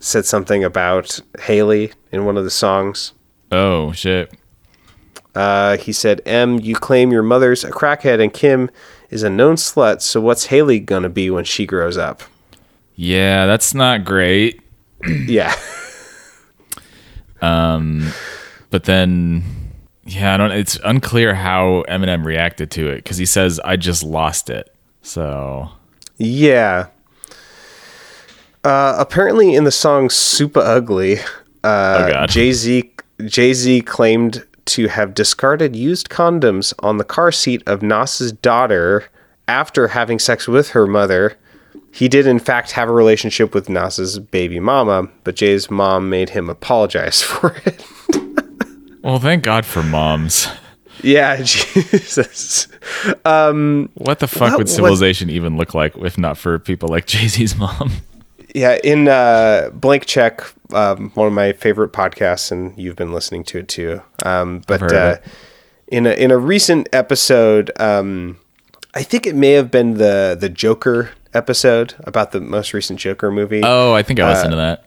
said something about Haley in one of the songs. Oh, shit. He said, "M, you claim your mother's a crackhead and Kim is a known slut, so what's Haley gonna be when she grows up?" Yeah, that's not great. Yeah. But then, yeah, it's unclear how Eminem reacted to it, because he says, "I just lost it." So. Yeah. Apparently in the song Super Ugly, Jay-Z claimed to have discarded used condoms on the car seat of Nas's daughter after having sex with her mother. He did, in fact, have a relationship with Nas's baby mama, but Jay's mom made him apologize for it. Well, thank God for moms. Yeah, Jesus. What the fuck would civilization even look like if not for people like Jay-Z's mom? Yeah, in Blank Check, one of my favorite podcasts, and you've been listening to it too. In a recent episode, I think it may have been the Joker episode about the most recent Joker movie. Oh, I think I listened to that.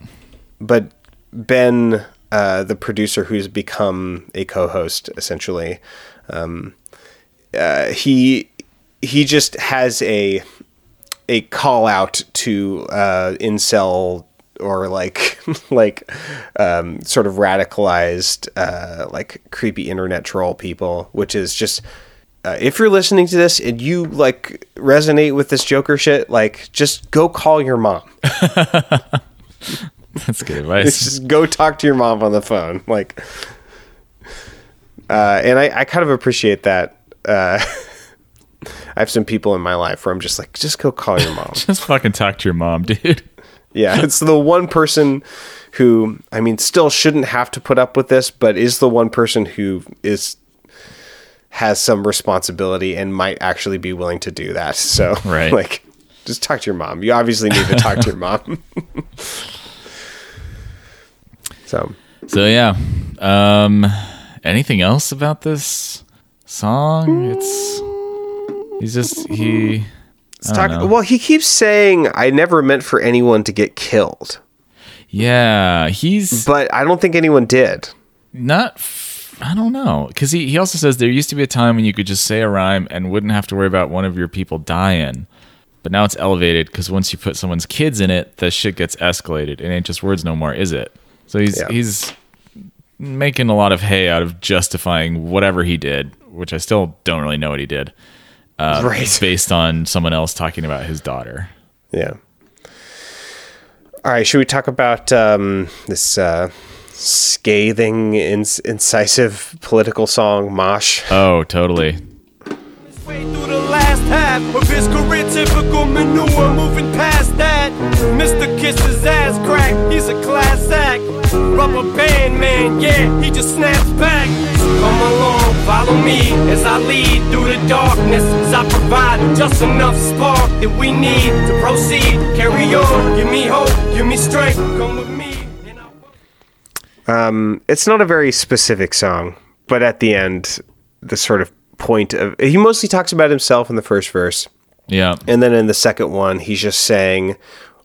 But Ben, the producer who's become a co-host essentially, he just has a call out to incel or sort of radicalized like creepy internet troll people, which is just if you're listening to this and you like resonate with this Joker shit, like just go call your mom. That's good advice. Just go talk to your mom on the phone. Like, and I kind of appreciate that. I have some people in my life where I'm just like, just go call your mom. Just fucking talk to your mom, dude. Yeah, it's the one person who, I mean, still shouldn't have to put up with this, but is the one person who has some responsibility and might actually be willing to do that. So, right. Like, just talk to your mom. You obviously need to talk to your mom. So yeah. Anything else about this song? He keeps saying, "I never meant for anyone to get killed." Yeah, but I don't think anyone did. I don't know, because he also says there used to be a time when you could just say a rhyme and wouldn't have to worry about one of your people dying. But now it's elevated because once you put someone's kids in it, the shit gets escalated. It ain't just words no more, is it? So he's making a lot of hay out of justifying whatever he did, which I still don't really know what he did. Right. Based on someone else talking about his daughter. Yeah. All right. Should we talk about this scathing, incisive political song, Mosh? Oh, totally. Way through the last half of his career, typical manure, moving past that. Mr. Kiss's ass crack, he's a class act. Rubber band man, yeah, he just snaps back. So come along, follow me as I lead through the darkness. As I provide just enough spark that we need to proceed. Carry on, give me hope, give me strength, come with me. And it's not a very specific song, but at the end, the sort of point of he mostly talks about himself in the first verse, yeah, and then in the second one he's just saying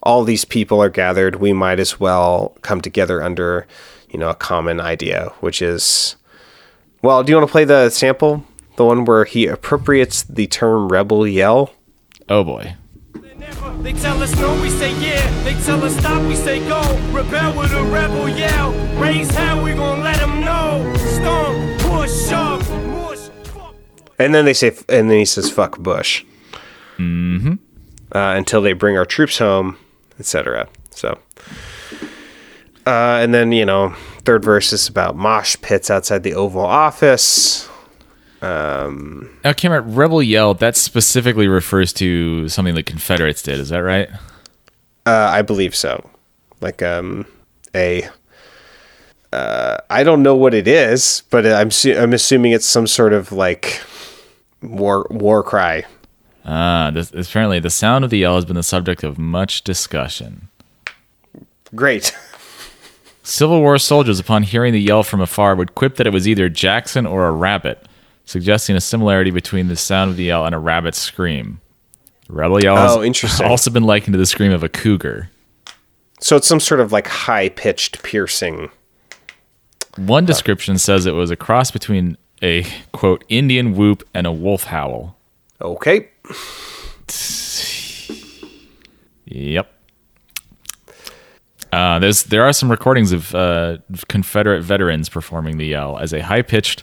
all these people are gathered, we might as well come together under, you know, a common idea, which is, well, do you want to play the sample, the one where he appropriates the term rebel yell? Oh boy. They tell us no, we say yeah. They tell us stop, we say go. Rebel with a rebel yell. Raise hell, we gonna let them know. Storm, push up. And then he says, "Fuck Bush," mm-hmm. Until they bring our troops home, etc. So, and then, you know, third verse is about mosh pits outside the Oval Office. Now, Cameron, rebel yell, that specifically refers to something the Confederates did. Is that right? I believe so. Like I don't know what it is, but I'm assuming it's some sort of like. War cry. Apparently the sound of the yell has been the subject of much discussion. Great. Civil War soldiers, upon hearing the yell from afar, would quip that it was either Jackson or a rabbit, suggesting a similarity between the sound of the yell and a rabbit's scream. Rebel yell has also been likened to the scream of a cougar. So it's some sort of like high-pitched piercing. One description says it was a cross between a, quote, Indian whoop and a wolf howl. Okay. Yep. There are some recordings of Confederate veterans performing the yell as a high-pitched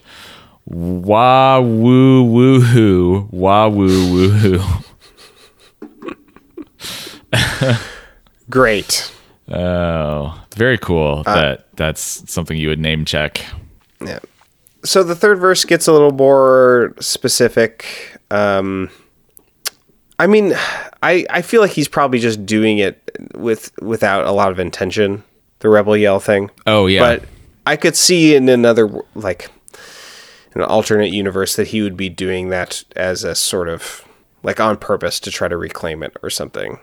wah-woo-woo-hoo, wah-woo-woo-hoo. Great. Oh, very cool. That's something you would name check. Yeah. So the third verse gets a little more specific. I mean, I feel like he's probably just doing it without a lot of intention. The rebel yell thing. Oh yeah. But I could see in another, like, an alternate universe that he would be doing that as a sort of, like, on purpose to try to reclaim it or something.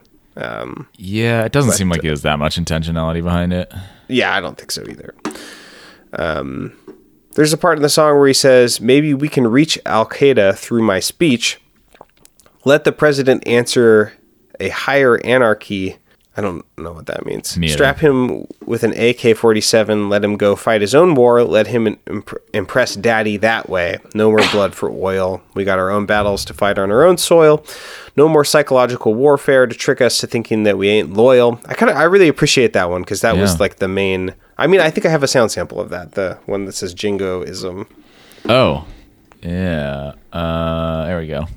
Yeah, it doesn't seem like there's that much intentionality behind it. Yeah, I don't think so either. There's a part in the song where he says, "Maybe we can reach Al-Qaeda through my speech. Let the president answer a higher anarchy." I don't know what that means. Neither. "Strap him with an AK-47. Let him go fight his own war. Let him impress daddy that way. No more blood for oil. We got our own battles to fight on our own soil. No more psychological warfare to trick us to thinking that we ain't loyal." I really appreciate that one, because that was like the main. I mean, I think I have a sound sample of that. The one that says jingoism. Oh, yeah. There we go.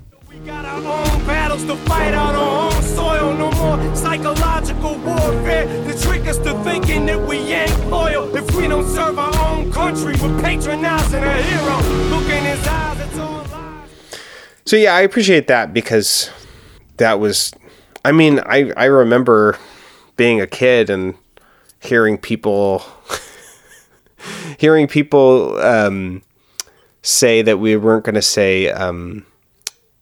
"Got our own battles to fight on our own soil. No more psychological warfare to trick us to thinking that we ain't loyal. If we don't serve our own country, we're patronizing a hero. Look in his eyes, it's all lies." So yeah, I appreciate that, because that was, I mean, I remember being a kid and hearing people say that we weren't going to say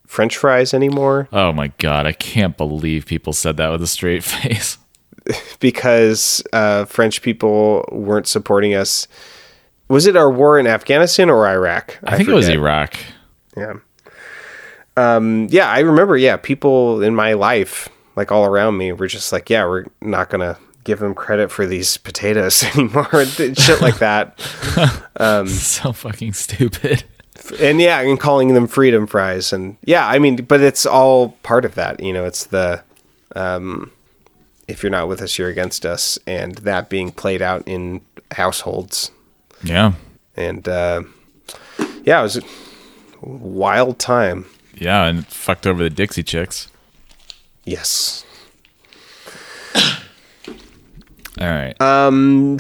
French fries anymore. Oh my God, I can't believe people said that with a straight face. Because French people weren't supporting us. Was it our war in Afghanistan or Iraq? I think it was Iraq. Yeah. Yeah, I remember, people in my life, like all around me, were just like, yeah, we're not going to give them credit for these potatoes anymore. Shit like that. So fucking stupid. And yeah, and calling them freedom fries, and yeah, I mean, but it's all part of that, you know. It's the if you're not with us, you're against us, and that being played out in households. Yeah, and it was a wild time. Yeah, and fucked over the Dixie Chicks. Yes. All right.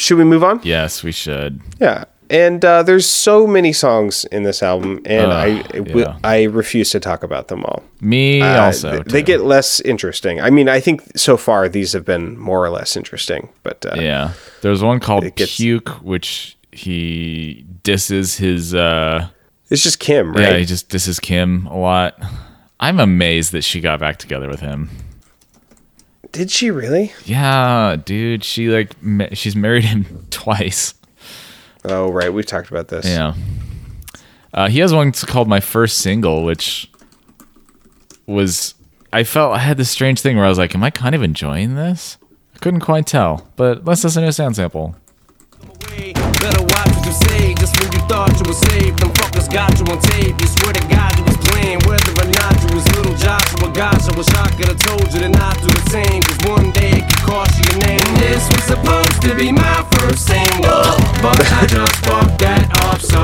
Should we move on? Yes, we should. Yeah. And there's so many songs in this album, and I refuse to talk about them all. Me also. They get less interesting. I mean, I think so far these have been more or less interesting. But yeah, there's one called Puke, which he disses his. It's just Kim, right? Yeah, he just disses Kim a lot. I'm amazed that she got back together with him. Did she really? Yeah, dude. She she's married him twice. Oh, right. We've talked about this. Yeah. He has one called My First Single, which was... I had this strange thing where I was like, am I kind of enjoying this? I couldn't quite tell, but let's listen to a sound sample. "Better watch what you say, just when you thought you were saved. Them fuckers got you on tape. You swear to God you was playing, whether or not you was little Joshua. Gosh, I wish I could have told you to not do the same, because one day it could cost you your name. And this was supposed to be my first single, but I just fucked that up, so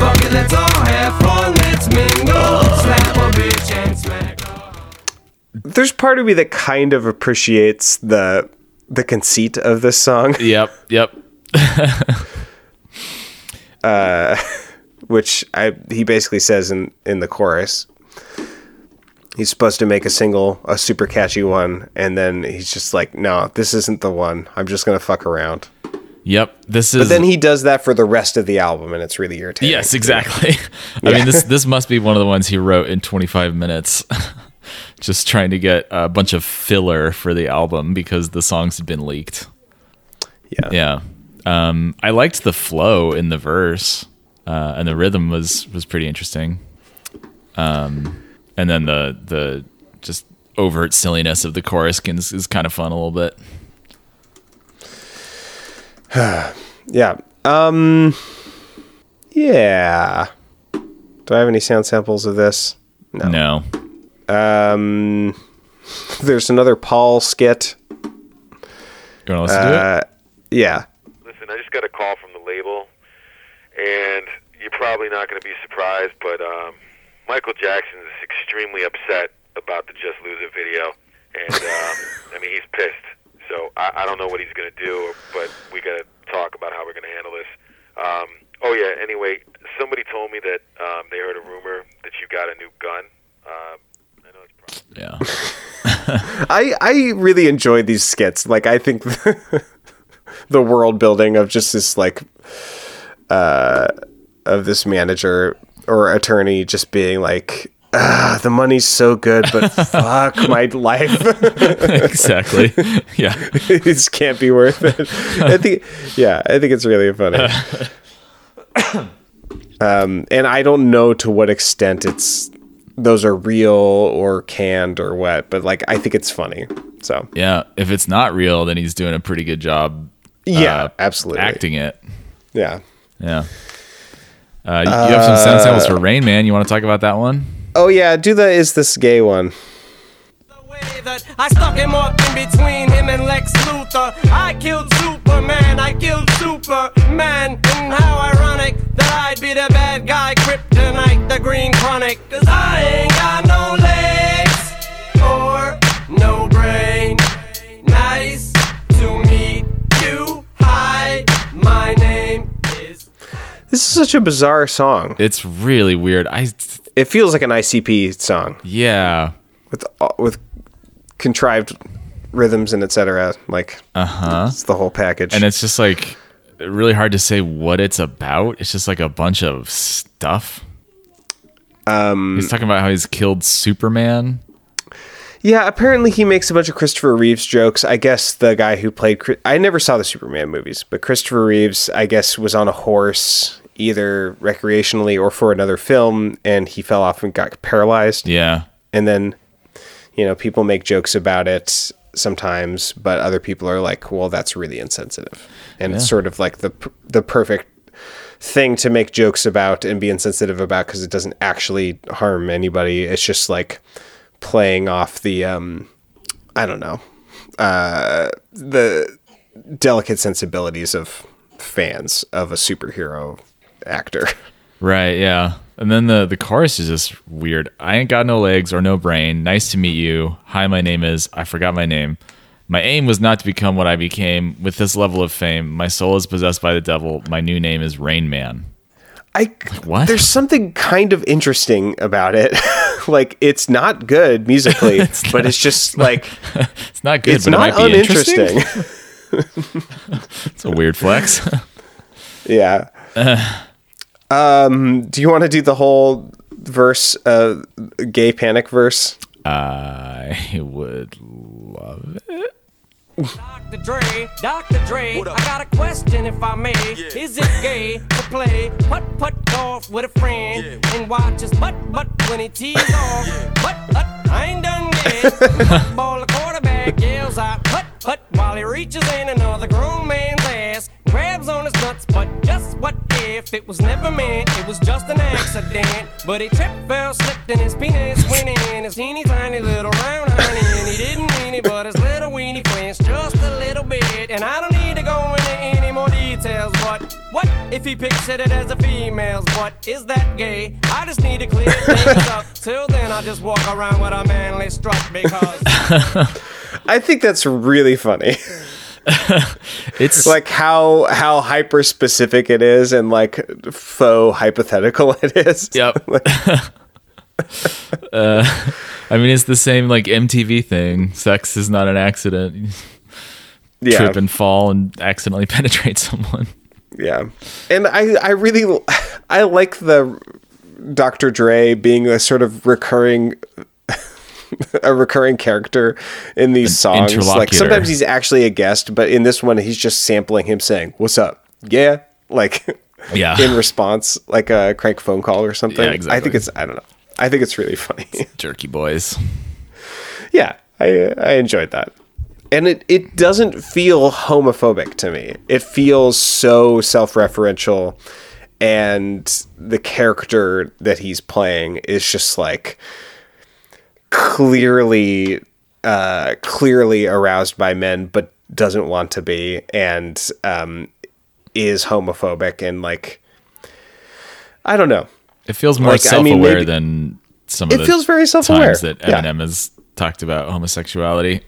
fuck it, let's all have fun, let's mingle, slap a bitch and smack her." There's part of me that kind of appreciates the conceit of this song. Yep. Which he basically says in the chorus, he's supposed to make a single, a super catchy one, and then he's just like, no, this isn't the one, I'm just gonna fuck around. Yep, this is. But then he does that for the rest of the album, and it's really irritating. Yes, exactly. I mean, this must be one of the ones he wrote in 25 minutes, just trying to get a bunch of filler for the album because the songs had been leaked. Yeah. I liked the flow in the verse, and the rhythm was pretty interesting. And then the just overt silliness of the chorus is kind of fun a little bit. Yeah. Yeah. Do I have any sound samples of this? No. There's another Paul skit. You want to listen to it? Yeah. "Listen, I just got a call from the label, and you're probably not going to be surprised, but Michael Jackson is extremely upset about the Just Lose It video, and I mean, he's pissed. So I don't know what he's going to do, but we got to talk about how we're going to handle this. Anyway, somebody told me that they heard a rumor that you got a new gun. I know it's probably... Yeah. I really enjoy these skits. Like, I think the world building of just this, like, of this manager or attorney just being like, the money's so good, but fuck my life. Exactly. Yeah. It just can't be worth it. I think it's really funny. And I don't know to what extent those are real or canned or what, but like, I think it's funny. So yeah, if it's not real, then he's doing a pretty good job. Yeah, absolutely. Acting it. Yeah. Yeah. You have some sound samples for Rain Man. You want to talk about that one? Oh yeah, do the Is This Gay one. I stuck him up in between him and Lex Luthor. I killed Superman. And how ironic that I'd be the bad guy, Kryptonite, the Green Chronic. Cause I ain't got no legs or no brain. Nice to meet you. Hi, my name is... This is such a bizarre song. It's really weird. It feels like an ICP song. Yeah. With contrived rhythms and etc. Like, it's the whole package. And it's just like really hard to say what it's about. It's just like a bunch of stuff. He's talking about how he's killed Superman. Yeah, apparently he makes a bunch of Christopher Reeves jokes. I guess the guy who played... I never saw the Superman movies, but Christopher Reeves, I guess, was on a horse either recreationally or for another film, and he fell off and got paralyzed. Yeah. And then, you know, people make jokes about it sometimes, but other people are like, well, that's really insensitive. And it's sort of like the perfect thing to make jokes about and be insensitive about because it doesn't actually harm anybody. It's just like playing off the, the delicate sensibilities of fans of a superhero actor. Right, yeah. And then the chorus is just weird. I ain't got no legs or no brain. Nice to meet you. Hi, my name is... I forgot my name. My aim was not to become what I became. With this level of fame, my soul is possessed by the devil. My new name is Rain Man. What? There's something kind of interesting about it. Like, it's not good musically, but it's just like... It's not good, but it might be interesting. It's a weird flex. Yeah. Do you want to do the whole verse, gay panic verse? I would love it. Dr. Dre, I got a question if I may. Yeah. Is it gay to play putt-putt golf with a friend and watch his butt when he tees off? Putt-putt, I ain't done yet. Ball, the quarterback yells out putt-putt while he reaches in another grown man's ass. Grabs on his nuts, but just what if it was never meant, it was just an accident. But he tripped, fell, slipped, and his penis went in his teeny tiny little round honey. And he didn't mean it, but his little weenie flinched just a little bit. And I don't need to go into any more details, but what if he pictured it as a female's butt? Is that gay? I just need to clear things up. Till then, I'll just walk around with a manly strut because... I think that's really funny. It's like how hyper specific it is and like faux hypothetical it is. Yep. I mean, it's the same like MTV thing. Sex is not an accident. Yeah. Trip and fall and accidentally penetrate someone. Yeah. And I really like the Dr. Dre being a sort of recurring character in these songs. Like sometimes he's actually a guest, but in this one he's just sampling him saying what's up, yeah, like yeah, in response, like a crank phone call or something. Yeah, exactly. I think it's really funny. It's jerky boys. Yeah, I enjoyed that, and it doesn't feel homophobic to me. It feels so self-referential, and the character that he's playing is just like clearly aroused by men, but doesn't want to be, and is homophobic, and like, I don't know. It feels more like, self-aware than some of the times that Eminem has talked about homosexuality.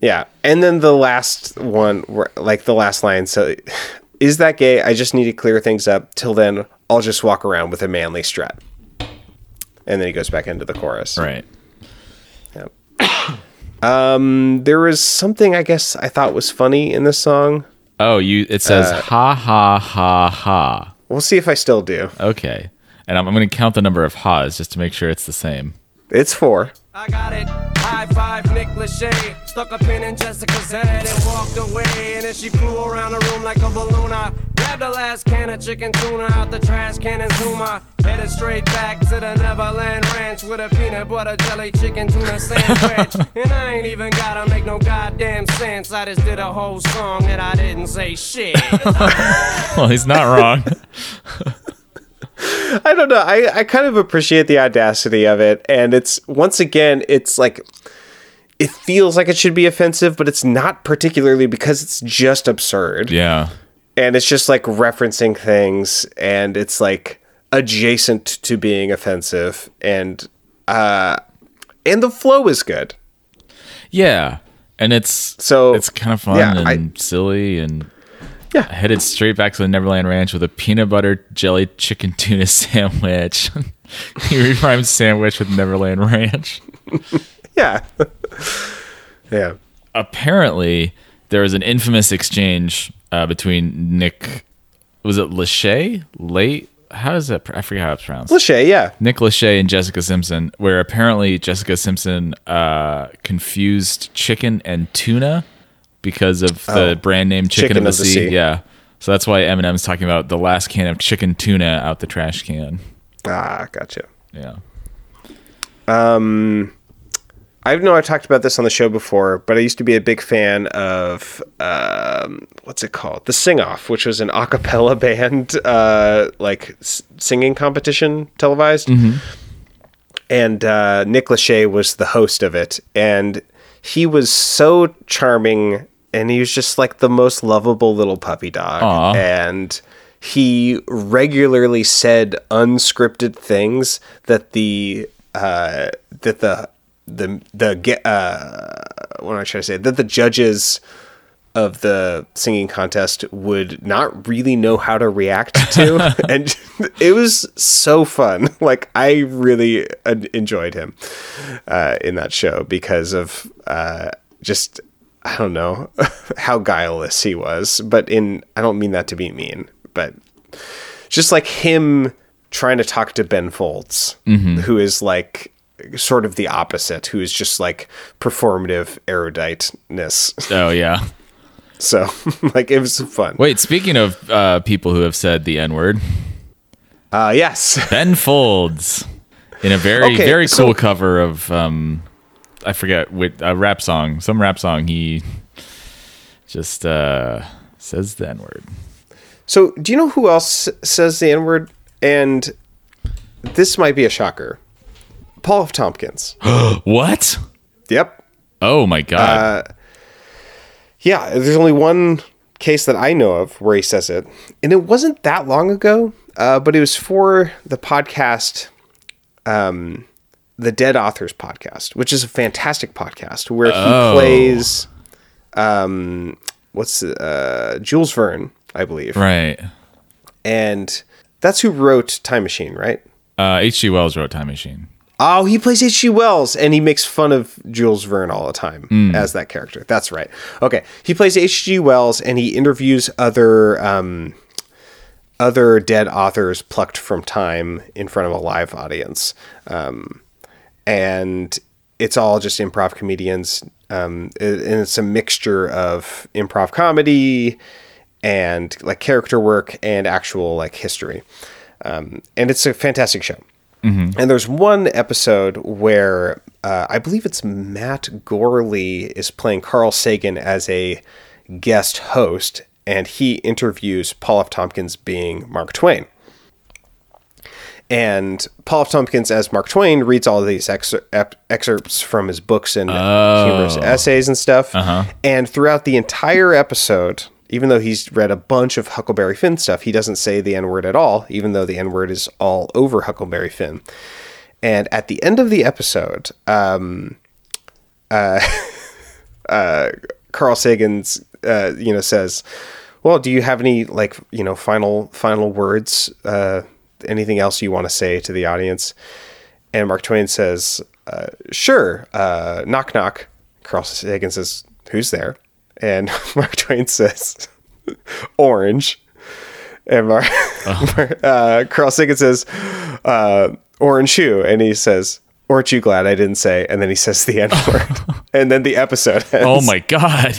Yeah. And then the last one, like the last line. So, is that gay? I just need to clear things up. Till then, I'll just walk around with a manly strut. And then he goes back into the chorus. Right. Yeah. There was something I guess I thought was funny in this song. Oh, it says, ha, ha, ha, ha. We'll see if I still do. Okay. And I'm going to count the number of ha's just to make sure it's the same. It's 4. I got it. High five, Nick Lachey. Stuck a pin in Jessica's head and walked away. And then she flew around the room like a balloon. I grabbed the last can of chicken tuna out the trash can and zoom. I headed straight back to the Neverland Ranch with a peanut butter jelly chicken tuna sandwich. And I ain't even gotta make no goddamn sense. I just did a whole song and I didn't say shit. Well, he's not wrong. I don't know. I kind of appreciate the audacity of it. And it's, once again, it's like, it feels like it should be offensive, but it's not particularly because it's just absurd. Yeah. And it's just like referencing things and it's like adjacent to being offensive. And the flow is good. Yeah. And it's kind of fun silly and... Yeah. I headed straight back to the Neverland Ranch with a peanut butter jelly chicken tuna sandwich. He rhymed sandwich with Neverland Ranch. Yeah. Yeah. Apparently, there was an infamous exchange between Nick... Was it Lachey? How does that... I forget how it's pronounced. Lachey, yeah. Nick Lachey and Jessica Simpson, where apparently Jessica Simpson confused chicken and tuna... because of the brand name Chicken of the Sea. Yeah. So that's why Eminem's talking about the last can of chicken tuna out the trash can. Ah, gotcha. Yeah. I know I talked about this on the show before, but I used to be a big fan of, what's it called? The Sing Off, which was an a cappella band, singing competition televised. Mm-hmm. And Nick Lachey was the host of it. And he was so charming and he was just like the most lovable little puppy dog. Aww. And he regularly said unscripted things that the judges of the singing contest would not really know how to react to. And it was so fun. Like, I really enjoyed him in that show because of just, I don't know, how guileless he was. But I don't mean that to be mean, but just like him trying to talk to Ben Folds, mm-hmm. who is like sort of the opposite, who is just like performative eruditeness. Oh, yeah. So, like, it was fun. Wait, speaking of people who have said the N-word. Yes. Ben Folds in a very, very cool cover of, I forget, a rap song. Some rap song, he just says the N-word. So, do you know who else says the N-word? And this might be a shocker. Paul F. Tompkins. What? Yep. Oh, my God. Yeah, there's only one case that I know of where he says it. And it wasn't that long ago, but it was for the podcast, the Dead Authors podcast, which is a fantastic podcast where he plays, Jules Verne, I believe. Right. And that's who wrote Time Machine, right? H.G. Wells wrote Time Machine. Oh, he plays H.G. Wells, and he makes fun of Jules Verne all the time as that character. That's right. Okay, he plays H.G. Wells, and he interviews other dead authors plucked from time in front of a live audience, and it's all just improv comedians, and it's a mixture of improv comedy and like character work and actual like history, and it's a fantastic show. Mm-hmm. And there's one episode where I believe it's Matt Gorley is playing Carl Sagan as a guest host, and he interviews Paul F. Tompkins being Mark Twain. And Paul F. Tompkins as Mark Twain reads all these excerpts from his books and humorous essays and stuff. Uh-huh. And throughout the entire episode, even though he's read a bunch of Huckleberry Finn stuff, he doesn't say the N-word at all, even though the N-word is all over Huckleberry Finn. And at the end of the episode, Carl Sagan's, says, well, do you have any final words? Anything else you want to say to the audience? And Mark Twain says, sure. Knock, knock. Carl Sagan says, who's there? And Mark Twain says, orange. And Carl Sagan says, orange shoe. And he says, aren't you glad I didn't say? And then he says the N-word. And then the episode ends. Oh, my God.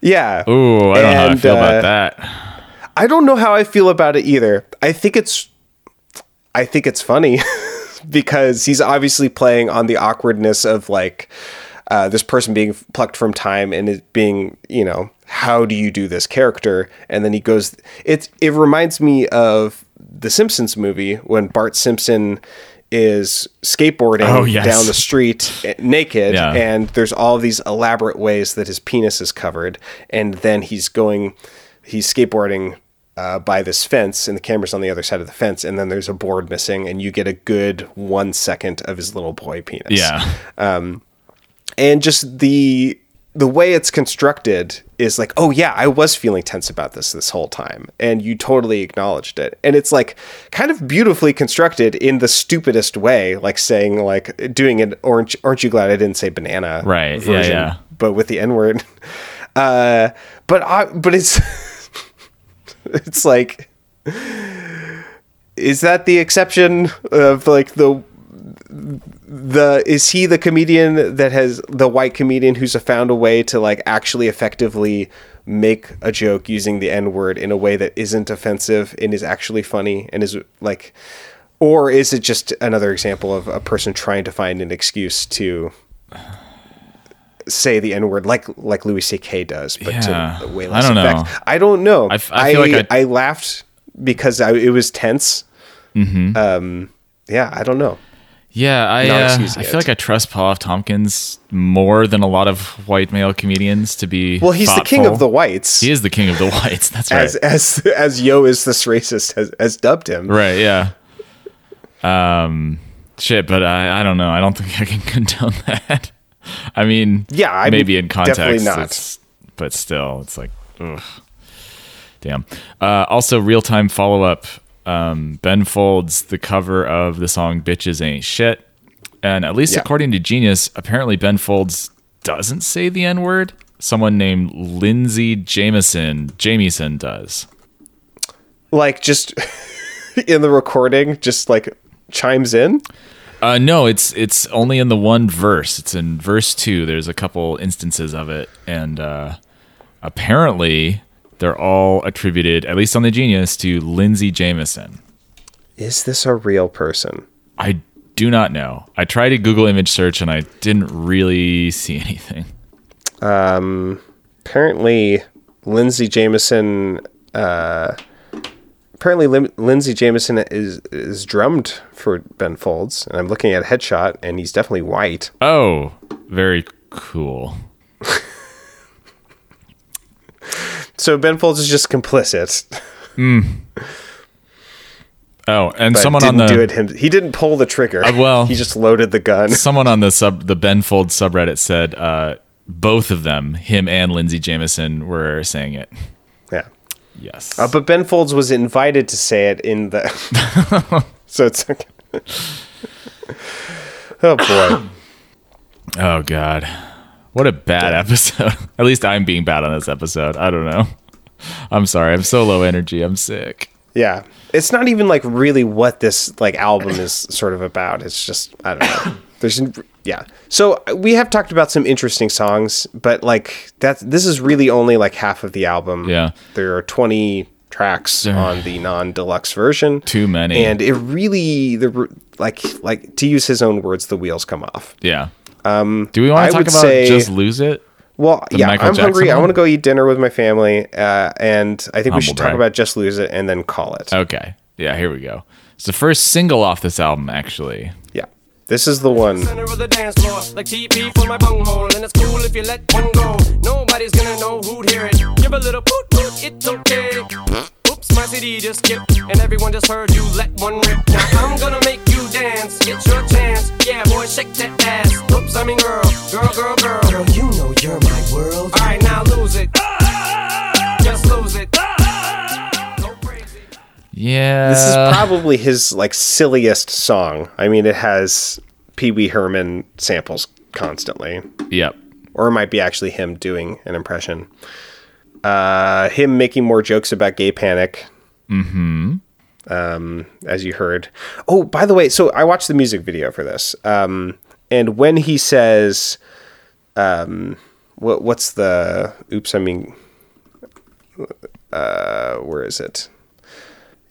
Yeah. Ooh, I don't know how I feel about that. I don't know how I feel about it either. I think it's funny because he's obviously playing on the awkwardness of this person being plucked from time and it being, how do you do this character? And then he goes, it reminds me of the Simpsons movie when Bart Simpson is skateboarding down the street naked, and there's all these elaborate ways that his penis is covered, and then he's skateboarding by this fence, and the camera's on the other side of the fence, and then there's a board missing, and you get a good 1 second of his little boy penis. And just the way it's constructed is like, oh yeah, I was feeling tense about this whole time. And you totally acknowledged it. And it's like kind of beautifully constructed in the stupidest way, like saying, like doing an orange, aren't you glad I didn't say banana? Right. Version, but with the N word. But it's, it's like, is that the exception of like is he the comedian that has the white comedian who's found a way to like actually effectively make a joke using the N-word in a way that isn't offensive and is actually funny and is like, or is it just another example of a person trying to find an excuse to say the N-word like Louis C.K. does, but to way less effect? I don't know. I laughed because it was tense. Mm-hmm. I don't know. Yeah, I feel like I trust Paul F. Tompkins more than a lot of white male comedians to be he's thoughtful. The king of the whites. He is the king of the whites, that's right. As Yo Is This Racist has dubbed him. Right, yeah. But I don't know. I don't think I can condone that. I mean, maybe in context. Definitely not. But still, it's like, ugh. Damn. Also, real-time follow-up. Ben Folds, the cover of the song Bitches Ain't Shit. And at least according to Genius, apparently Ben Folds doesn't say the N-word. Someone named Lindsay Jamieson does. Like just in the recording, just like chimes in? No, it's only in the one verse. It's in verse 2. There's a couple instances of it. And apparently... they're all attributed, at least on the Genius, to Lindsay Jamieson. Is this a real person? I do not know. I tried a Google image search and I didn't really see anything. Lindsay Jamieson is drummed for Ben Folds, and I'm looking at a headshot and he's definitely white. Oh, very cool. So Ben Folds is just complicit. Mm. Oh, and someone on the he didn't pull the trigger. He just loaded the gun. Someone on the Ben Folds subreddit said both of them, him and Lindsay Jamieson, were saying it. Yeah. Yes. But Ben Folds was invited to say it in the. So it's okay. Oh boy. Oh God. What a bad episode. At least I'm being bad on this episode. I don't know. I'm sorry. I'm so low energy. I'm sick. Yeah. It's not even like really what this like album is sort of about. It's just, I don't know. So we have talked about some interesting songs, but like this is really only like half of the album. Yeah. There are 20 tracks on the non-deluxe version. Too many. And it really, like to use his own words, the wheels come off. Yeah. Do we want to talk about Just Lose It? Well, I'm hungry. I want to go eat dinner with my family. And I think we should talk about Just Lose It and then call it. Okay. Yeah, here we go. It's the first single off this album, actually. Yeah. This is the one. Center of the dance floor, like TP for my bunghole. And it's cool if you let one go. Nobody's going to know who'd hear it. Give a little poot poot, it's okay. Oops, my CD just skipped, and everyone just heard you let one rip. Now I'm gonna make you dance, it's your chance. Yeah, boy, shake that ass. Oops, I mean girl, girl, girl, girl. Girl, you know you're Yeah. This is probably his like silliest song. I mean, it has Pee Wee Herman samples constantly. Yep. Or it might be actually him doing an impression. Him making more jokes about gay panic. Mm-hmm. As you heard. Oh, by the way, so I watched the music video for this. And when he says, what's the, oops, I mean, where is it?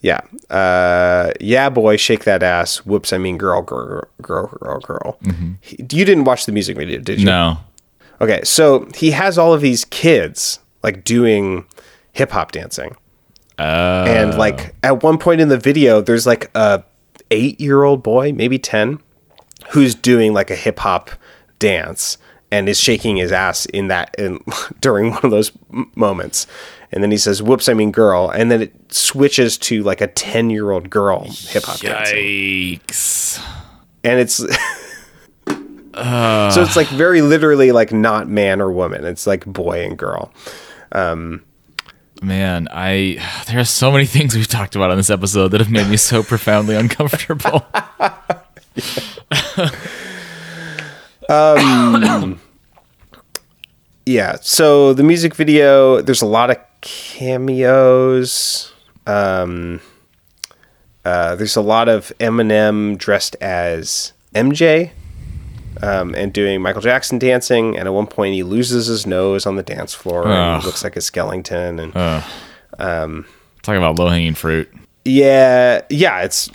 Yeah. Yeah, boy, shake that ass. Whoops, I mean, girl. Mm-hmm. You didn't watch the music video, did you? No. Okay, so he has all of these kids, like, doing hip-hop dancing. Oh. And, like, at one point in the video, there's, like, a 8-year-old boy, maybe 10, who's doing, like, a hip-hop dance and is shaking his ass during one of those moments. And then he says, whoops, I mean girl. And then it switches to, like, a 10-year-old girl hip-hop dancing. Yikes. And it's... So it's like very literally like not man or woman. It's like boy and girl. Man, there are so many things we've talked about on this episode that have made me so profoundly uncomfortable. Yeah. So the music video, there's a lot of cameos. There's a lot of Eminem dressed as MJ. And doing Michael Jackson dancing, and at one point he loses his nose on the dance floor and looks like a skeleton. And talking about low-hanging fruit. Yeah, it's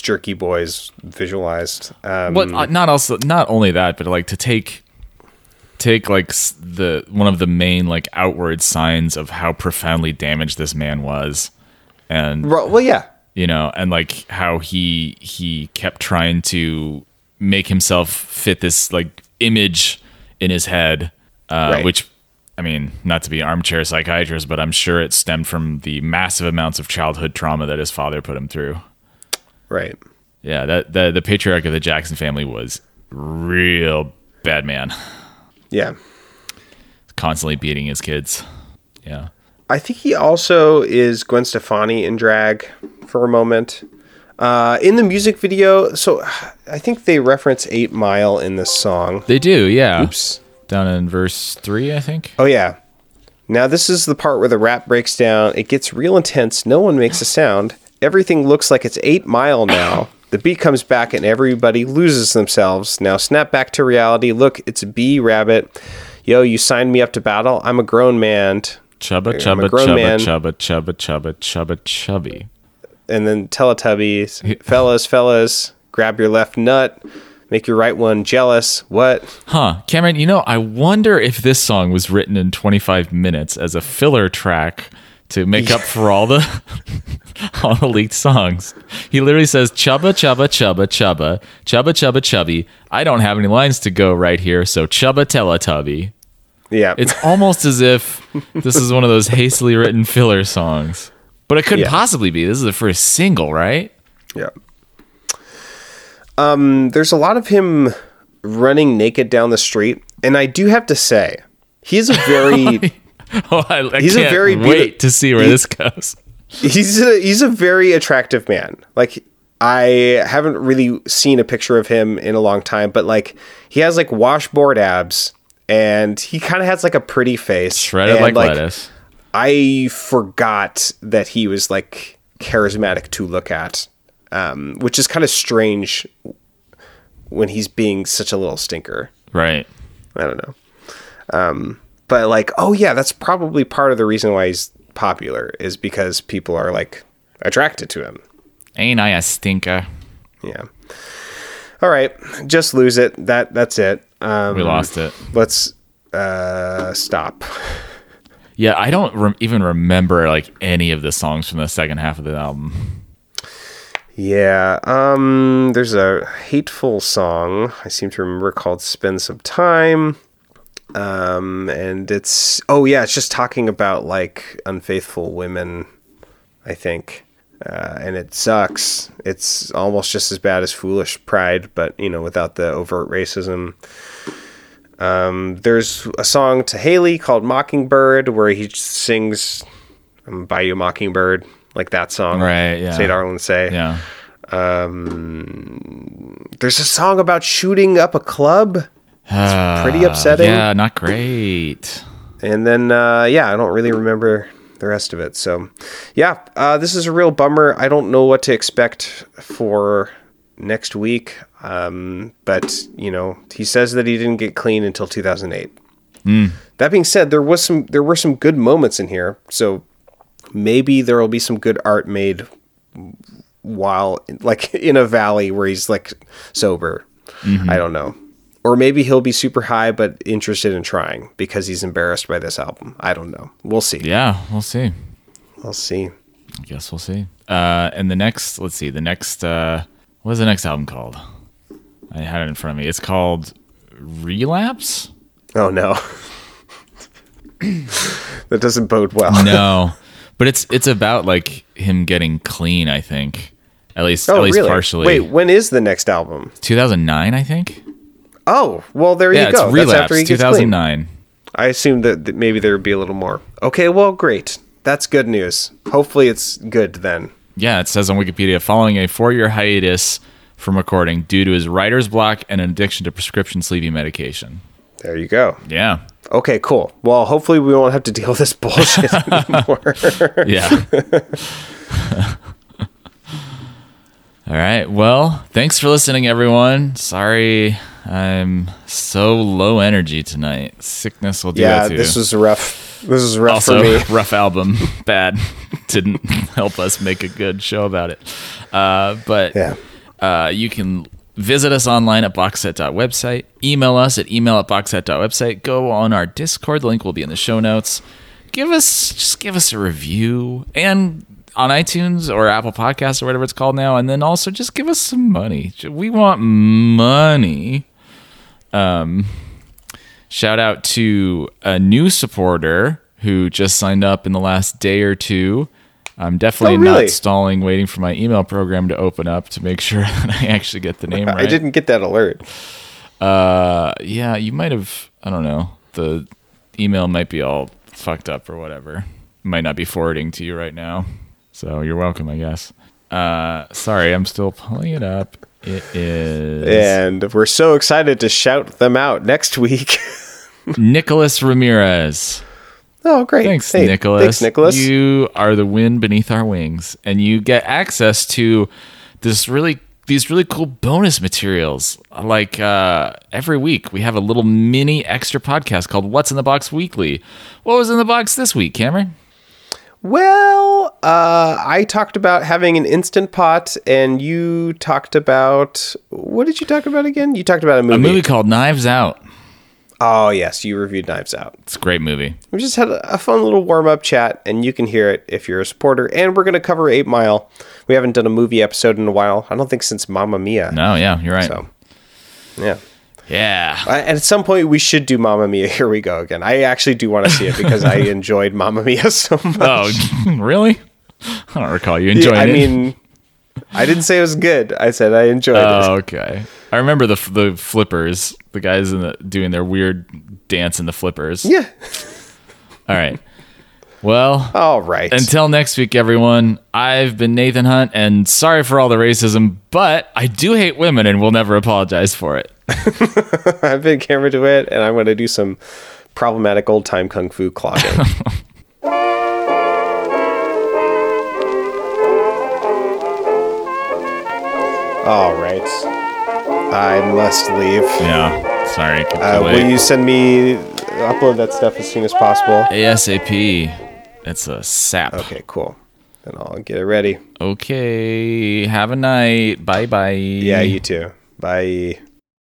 Jerky Boys visualized. But not only that, but like to take like the one of the main like outward signs of how profoundly damaged this man was, and well, yeah, you know, and like how he kept trying to make himself fit this like image in his head, right. Which, I mean, not to be armchair psychiatrist, but I'm sure it stemmed from the massive amounts of childhood trauma that his father put him through. Right. Yeah. The patriarch of the Jackson family was real bad man. Yeah. Constantly beating his kids. Yeah. I think he also is Gwen Stefani in drag for a moment. In the music video, so I think they reference 8 Mile in this song. They do, yeah. Oops. Down in verse 3, I think. Oh, yeah. Now, this is the part where the rap breaks down. It gets real intense. No one makes a sound. Everything looks like it's 8 Mile now. The beat comes back and everybody loses themselves. Now, snap back to reality. Look, it's a bee rabbit. Yo, you signed me up to battle. I'm a grown man. Chubba chubby. And then Teletubbies, fellas, grab your left nut, make your right one jealous. What? Huh. Cameron, you know, I wonder if this song was written in 25 minutes as a filler track to make up for all the leaked songs. He literally says, chubba, chubba, chubba, chubba, chubba, chubba, chubby. I don't have any lines to go right here, so chubba Teletubby. Yeah. It's almost as if this is one of those hastily written filler songs. But it couldn't possibly be. This is the first single, right? Yeah. There's a lot of him running naked down the street, and I do have to say, he's a very. I can't wait to see where this goes. He's a very attractive man. Like, I haven't really seen a picture of him in a long time, but like he has like washboard abs, and he kind of has like a pretty face, shredded like lettuce. I forgot that he was like charismatic to look at, which is kind of strange when he's being such a little stinker. Right. I don't know. But like, oh yeah, that's probably part of the reason why he's popular is because people are like attracted to him. Ain't I a stinker? Yeah. All right. Just lose it. That's it. We lost it. Let's stop. Yeah, I don't even remember like any of the songs from the second half of the album. Yeah, there's a hateful song I seem to remember called "Spend Some Time," and it's it's just talking about like unfaithful women, I think, and it sucks. It's almost just as bad as "Foolish Pride," but you know, without the overt racism. There's a song to Haley called Mockingbird where he sings, I'm gonna buy you a mockingbird. like that song. Right, yeah. St. Arlen Say. Yeah. There's a song about shooting up a club. It's pretty upsetting. Yeah, not great. And then, I don't really remember the rest of it. So, yeah, this is a real bummer. I don't know what to expect for next week. But, you know, he says that he didn't get clean until 2008. Mm. That being said, there were some good moments in here. So maybe there will be some good art made while like in a valley where he's like sober. Mm-hmm. I don't know. Or maybe he'll be super high, but interested in trying because he's embarrassed by this album. I don't know. We'll see. Yeah, we'll see. We'll see. I guess we'll see. And the next, let's see, the next, what is the next album called? I had it in front of me. It's called Relapse. Oh, no. That doesn't bode well. No, but it's about like him getting clean, I think. At least partially. Wait, when is the next album? 2009, I think. Oh, well, there you go. It's Relapse. That's after he gets 2009. Clean. I assumed that maybe there would be a little more. Okay, well, great. That's good news. Hopefully it's good then. Yeah, it says on Wikipedia, following a 4-year hiatus from recording due to his writer's block and an addiction to prescription sleeping medication. There you go. Yeah. Okay, cool. Well, hopefully we won't have to deal with this bullshit anymore. Yeah. All right. Well, thanks for listening, everyone. Sorry I'm so low energy tonight. Sickness will do that too. Yeah, this was rough. This is rough also, for me. Rough album. Bad. Didn't help us make a good show about it. But yeah. You can visit us online at boxset.website. Email us at email@boxset.website. Go on our Discord. The link will be in the show notes. Give us a review and on iTunes or Apple Podcasts or whatever it's called now. And then also just give us some money. We want money. Shout out to a new supporter who just signed up in the last day or two. I'm definitely not stalling, waiting for my email program to open up to make sure that I actually get the name right. I didn't get that alert. Yeah, you might have, I don't know. The email might be all fucked up or whatever. Might not be forwarding to you right now. So you're welcome, I guess. Sorry, I'm still pulling it up. It is. And we're so excited to shout them out next week. Nicholas Ramirez. Oh, great. Thanks, Nicholas. You are the wind beneath our wings. And you get access to these really cool bonus materials. Like every week, we have a little mini extra podcast called What's in the Box Weekly. What was in the box this week, Cameron? Well, I talked about having an Instant Pot, and you talked about... What did you talk about again? You talked about a movie. A movie called Knives Out. Oh, yes. You reviewed Knives Out. It's a great movie. We just had a fun little warm-up chat, and you can hear it if you're a supporter. And we're going to cover 8 Mile. We haven't done a movie episode in a while. I don't think since Mamma Mia. No, yeah. You're right. So, yeah. Yeah. At some point, we should do Mamma Mia. Here we go again. I actually do want to see it because I enjoyed Mamma Mia so much. Oh, really? I don't recall you enjoying it. I mean, I didn't say it was good. I said I enjoyed it. Oh, okay. I remember the flippers, the guys doing their weird dance in the flippers. Yeah. All right. Well, all right. Until next week, everyone, I've been Nathan Hunt, and sorry for all the racism, but I do hate women and will never apologize for it. I've been Cameron DeWitt, and I'm going to do some problematic old-time kung fu clocking. All right. I must leave. Yeah. Sorry. Will you send me... upload that stuff as soon as possible? ASAP. It's a sap. Okay, cool. Then I'll get it ready. Okay. Have a night. Bye-bye. Yeah, you too. Bye.